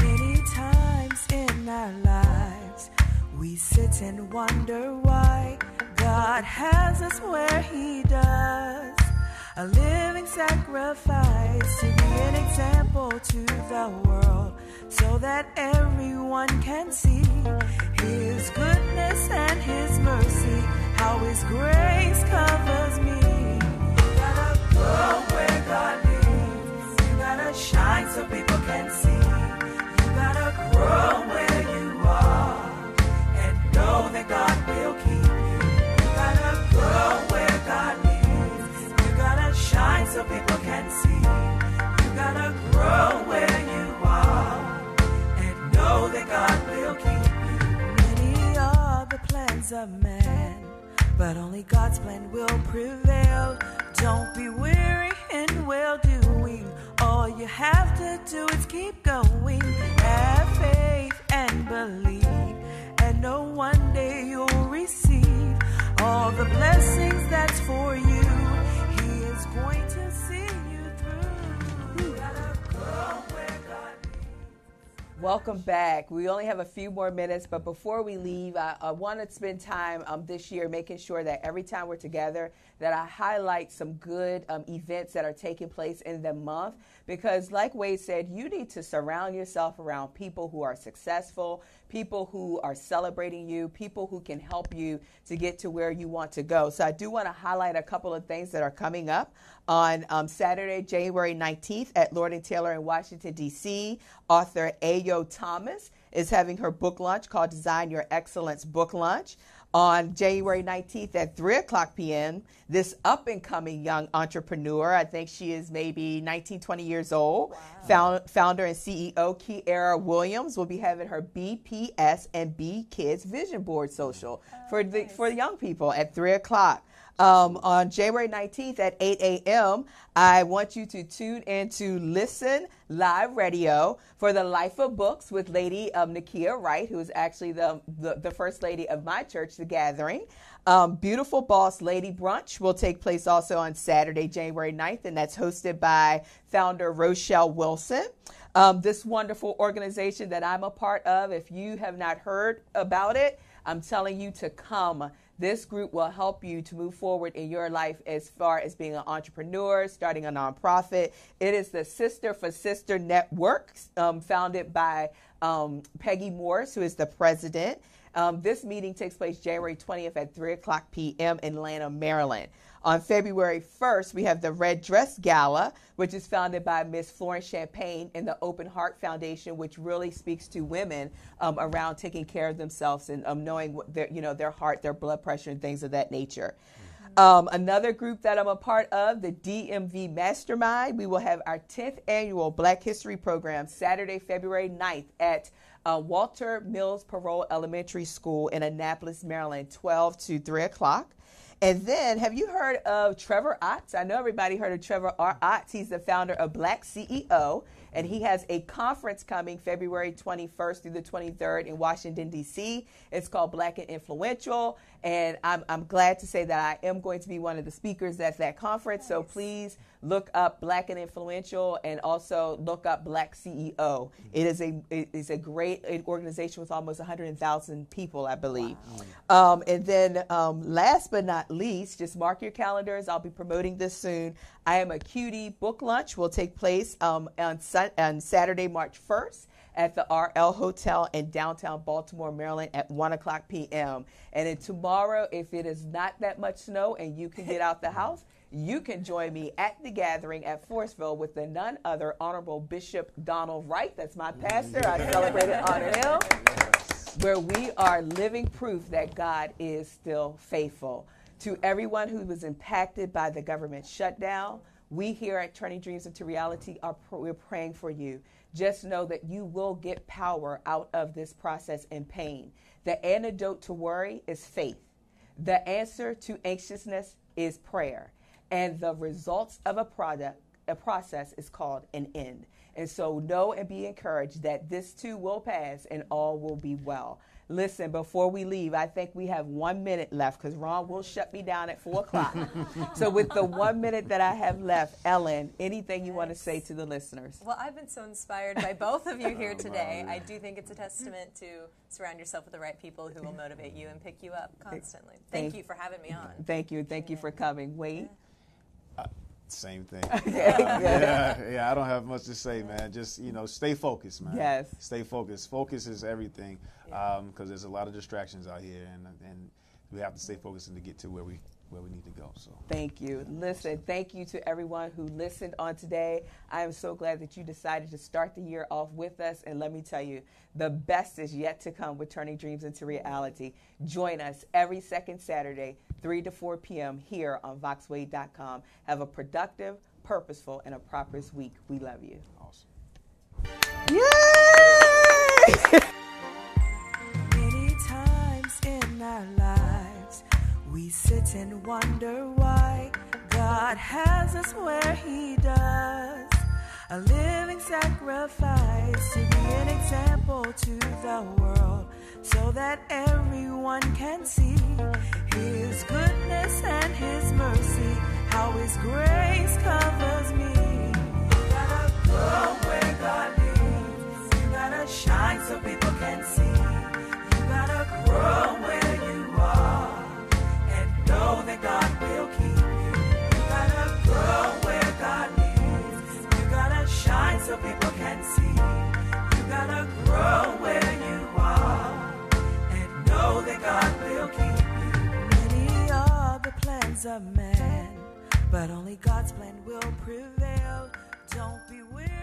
Many times in our lives, we sit and wonder why God has us where He does. A living sacrifice to be an example to the world, so that everyone can see His goodness and His mercy, how His grace covers me. You gotta go where God leads. You gotta shine so people can see. You gotta grow where you are and know that God will keep you. You gotta go where God leads. You gotta shine so people can see. You gotta grow where you are. Know that God will keep you. Many are the plans of man, but only God's plan will prevail. Don't be weary in well-doing. All you have to do is keep going. Have faith and believe, and know one day you'll receive all the blessings that's for you. He is going to see you through. You gotta grow where God is. Welcome back. We only have a few more minutes, but before we leave, I, I want to spend time um, this year making sure that every time we're together that I highlight some good um, events that are taking place in the month, because like Wade said, you need to surround yourself around people who are successful, people who are celebrating you, people who can help you to get to where you want to go. So I do want to highlight a couple of things that are coming up on um, Saturday, January nineteenth at Lord and Taylor in Washington, D C. Author Ayo Thomas is having her book launch called Design Your Excellence Book Launch. On January nineteenth at three o'clock p m, this up-and-coming young entrepreneur, I think she is maybe nineteen, twenty years old, wow. found, founder and C E O Kiara Williams will be having her B P S and B Kids Vision Board Social oh, for, the, nice. for the young people at three o'clock. Um, on January nineteenth at eight a m, I want you to tune in to Listen Live Radio for the Life of Books with Lady um, Nakia Wright, who is actually the, the, the first lady of my church, The Gathering. Um, Beautiful Boss Lady Brunch will take place also on Saturday, January ninth, and that's hosted by founder Rochelle Wilson. Um, this wonderful organization that I'm a part of, if you have not heard about it, I'm telling you to come. This group will help you to move forward in your life as far as being an entrepreneur, starting a nonprofit. It is the Sister for Sister Network, um, founded by um, Peggy Morris, who is the president. Um, this meeting takes place January twentieth at three o'clock p m in Atlanta, Maryland. On February first, we have the Red Dress Gala, which is founded by Miss Florence Champagne and the Open Heart Foundation, which really speaks to women um, around taking care of themselves and um, knowing what their, you know, their heart, their blood pressure, and things of that nature. Mm-hmm. Um, another group that I'm a part of, the D M V Mastermind, we will have our tenth annual Black History Program Saturday, February ninth at uh, Walter Mills Parole Elementary School in Annapolis, Maryland, twelve to three o'clock. And then, have you heard of Trevor Ott? I know everybody heard of Trevor Ott. He's the founder of Black C E O. And he has a conference coming February twenty-first through the twenty-third in Washington, D C It's called Black and Influential. And I'm, I'm glad to say that I am going to be one of the speakers at that conference. Nice. So please look up Black and Influential, and also look up Black C E O. Mm-hmm. It is a it is a great organization with almost one hundred thousand people, I believe. Wow. Um, and then um, last but not least, just mark your calendars. I'll be promoting this soon. I Am a Cutie book lunch will take place um, on, sun- on Saturday, March first. At the R L Hotel in downtown Baltimore, Maryland at one o'clock p.m. And then tomorrow, if it is not that much snow and you can get out the house, you can join me at The Gathering at Forestville with the none other Honorable Bishop Donald Wright. That's my pastor. I celebrated honor him. Yes. Where we are living proof that God is still faithful. To everyone who was impacted by the government shutdown, we here at Turning Dreams into Reality, are pr- we're praying for you. Just know that you will get power out of this process and pain. The antidote to worry is faith. The answer to anxiousness is prayer. And the results of a product, a process is called an end. And so know and be encouraged that this too will pass and all will be well. Listen, before we leave, I think we have one minute left because Ron will shut me down at four o'clock. So with the one minute that I have left, Ellen, anything you yes. want to say to the listeners? Well, I've been so inspired by both of you here oh, today. My. I do think it's a testament to surround yourself with the right people who will motivate you and pick you up constantly. Thank, thank you for having me on. Thank you. Thank yeah. you for coming. Wade? Uh, same thing. Okay, uh, yeah, yeah, I don't have much to say, man. Just, you know, stay focused, man. Yes. Stay focused. Focus is everything, because yeah. um, there's a lot of distractions out here, and and we have to stay focused and to get to where we where we need to go. So thank you. Yeah. Listen, thank you to everyone who listened on today. I am so glad that you decided to start the year off with us, and let me tell you, the best is yet to come with Turning Dreams into Reality. Join us every second Saturday, three to four p.m. here on Vox Wave dot com. Have a productive, purposeful, and a prosperous week. We love you. Awesome. Yay! Many times in our lives, we sit and wonder why God has us where He does. A living sacrifice to be an example to the world, so that everyone can see His goodness and His mercy, how His grace covers me. You gotta go where God leads. You gotta shine so people can see. You gotta grow where you are and know that God will keep you. You gotta go where God leads. You gotta shine so people can see. You gotta grow where you are and know that God will keep you. Plans of man, but only God's plan will prevail. Don't be weary.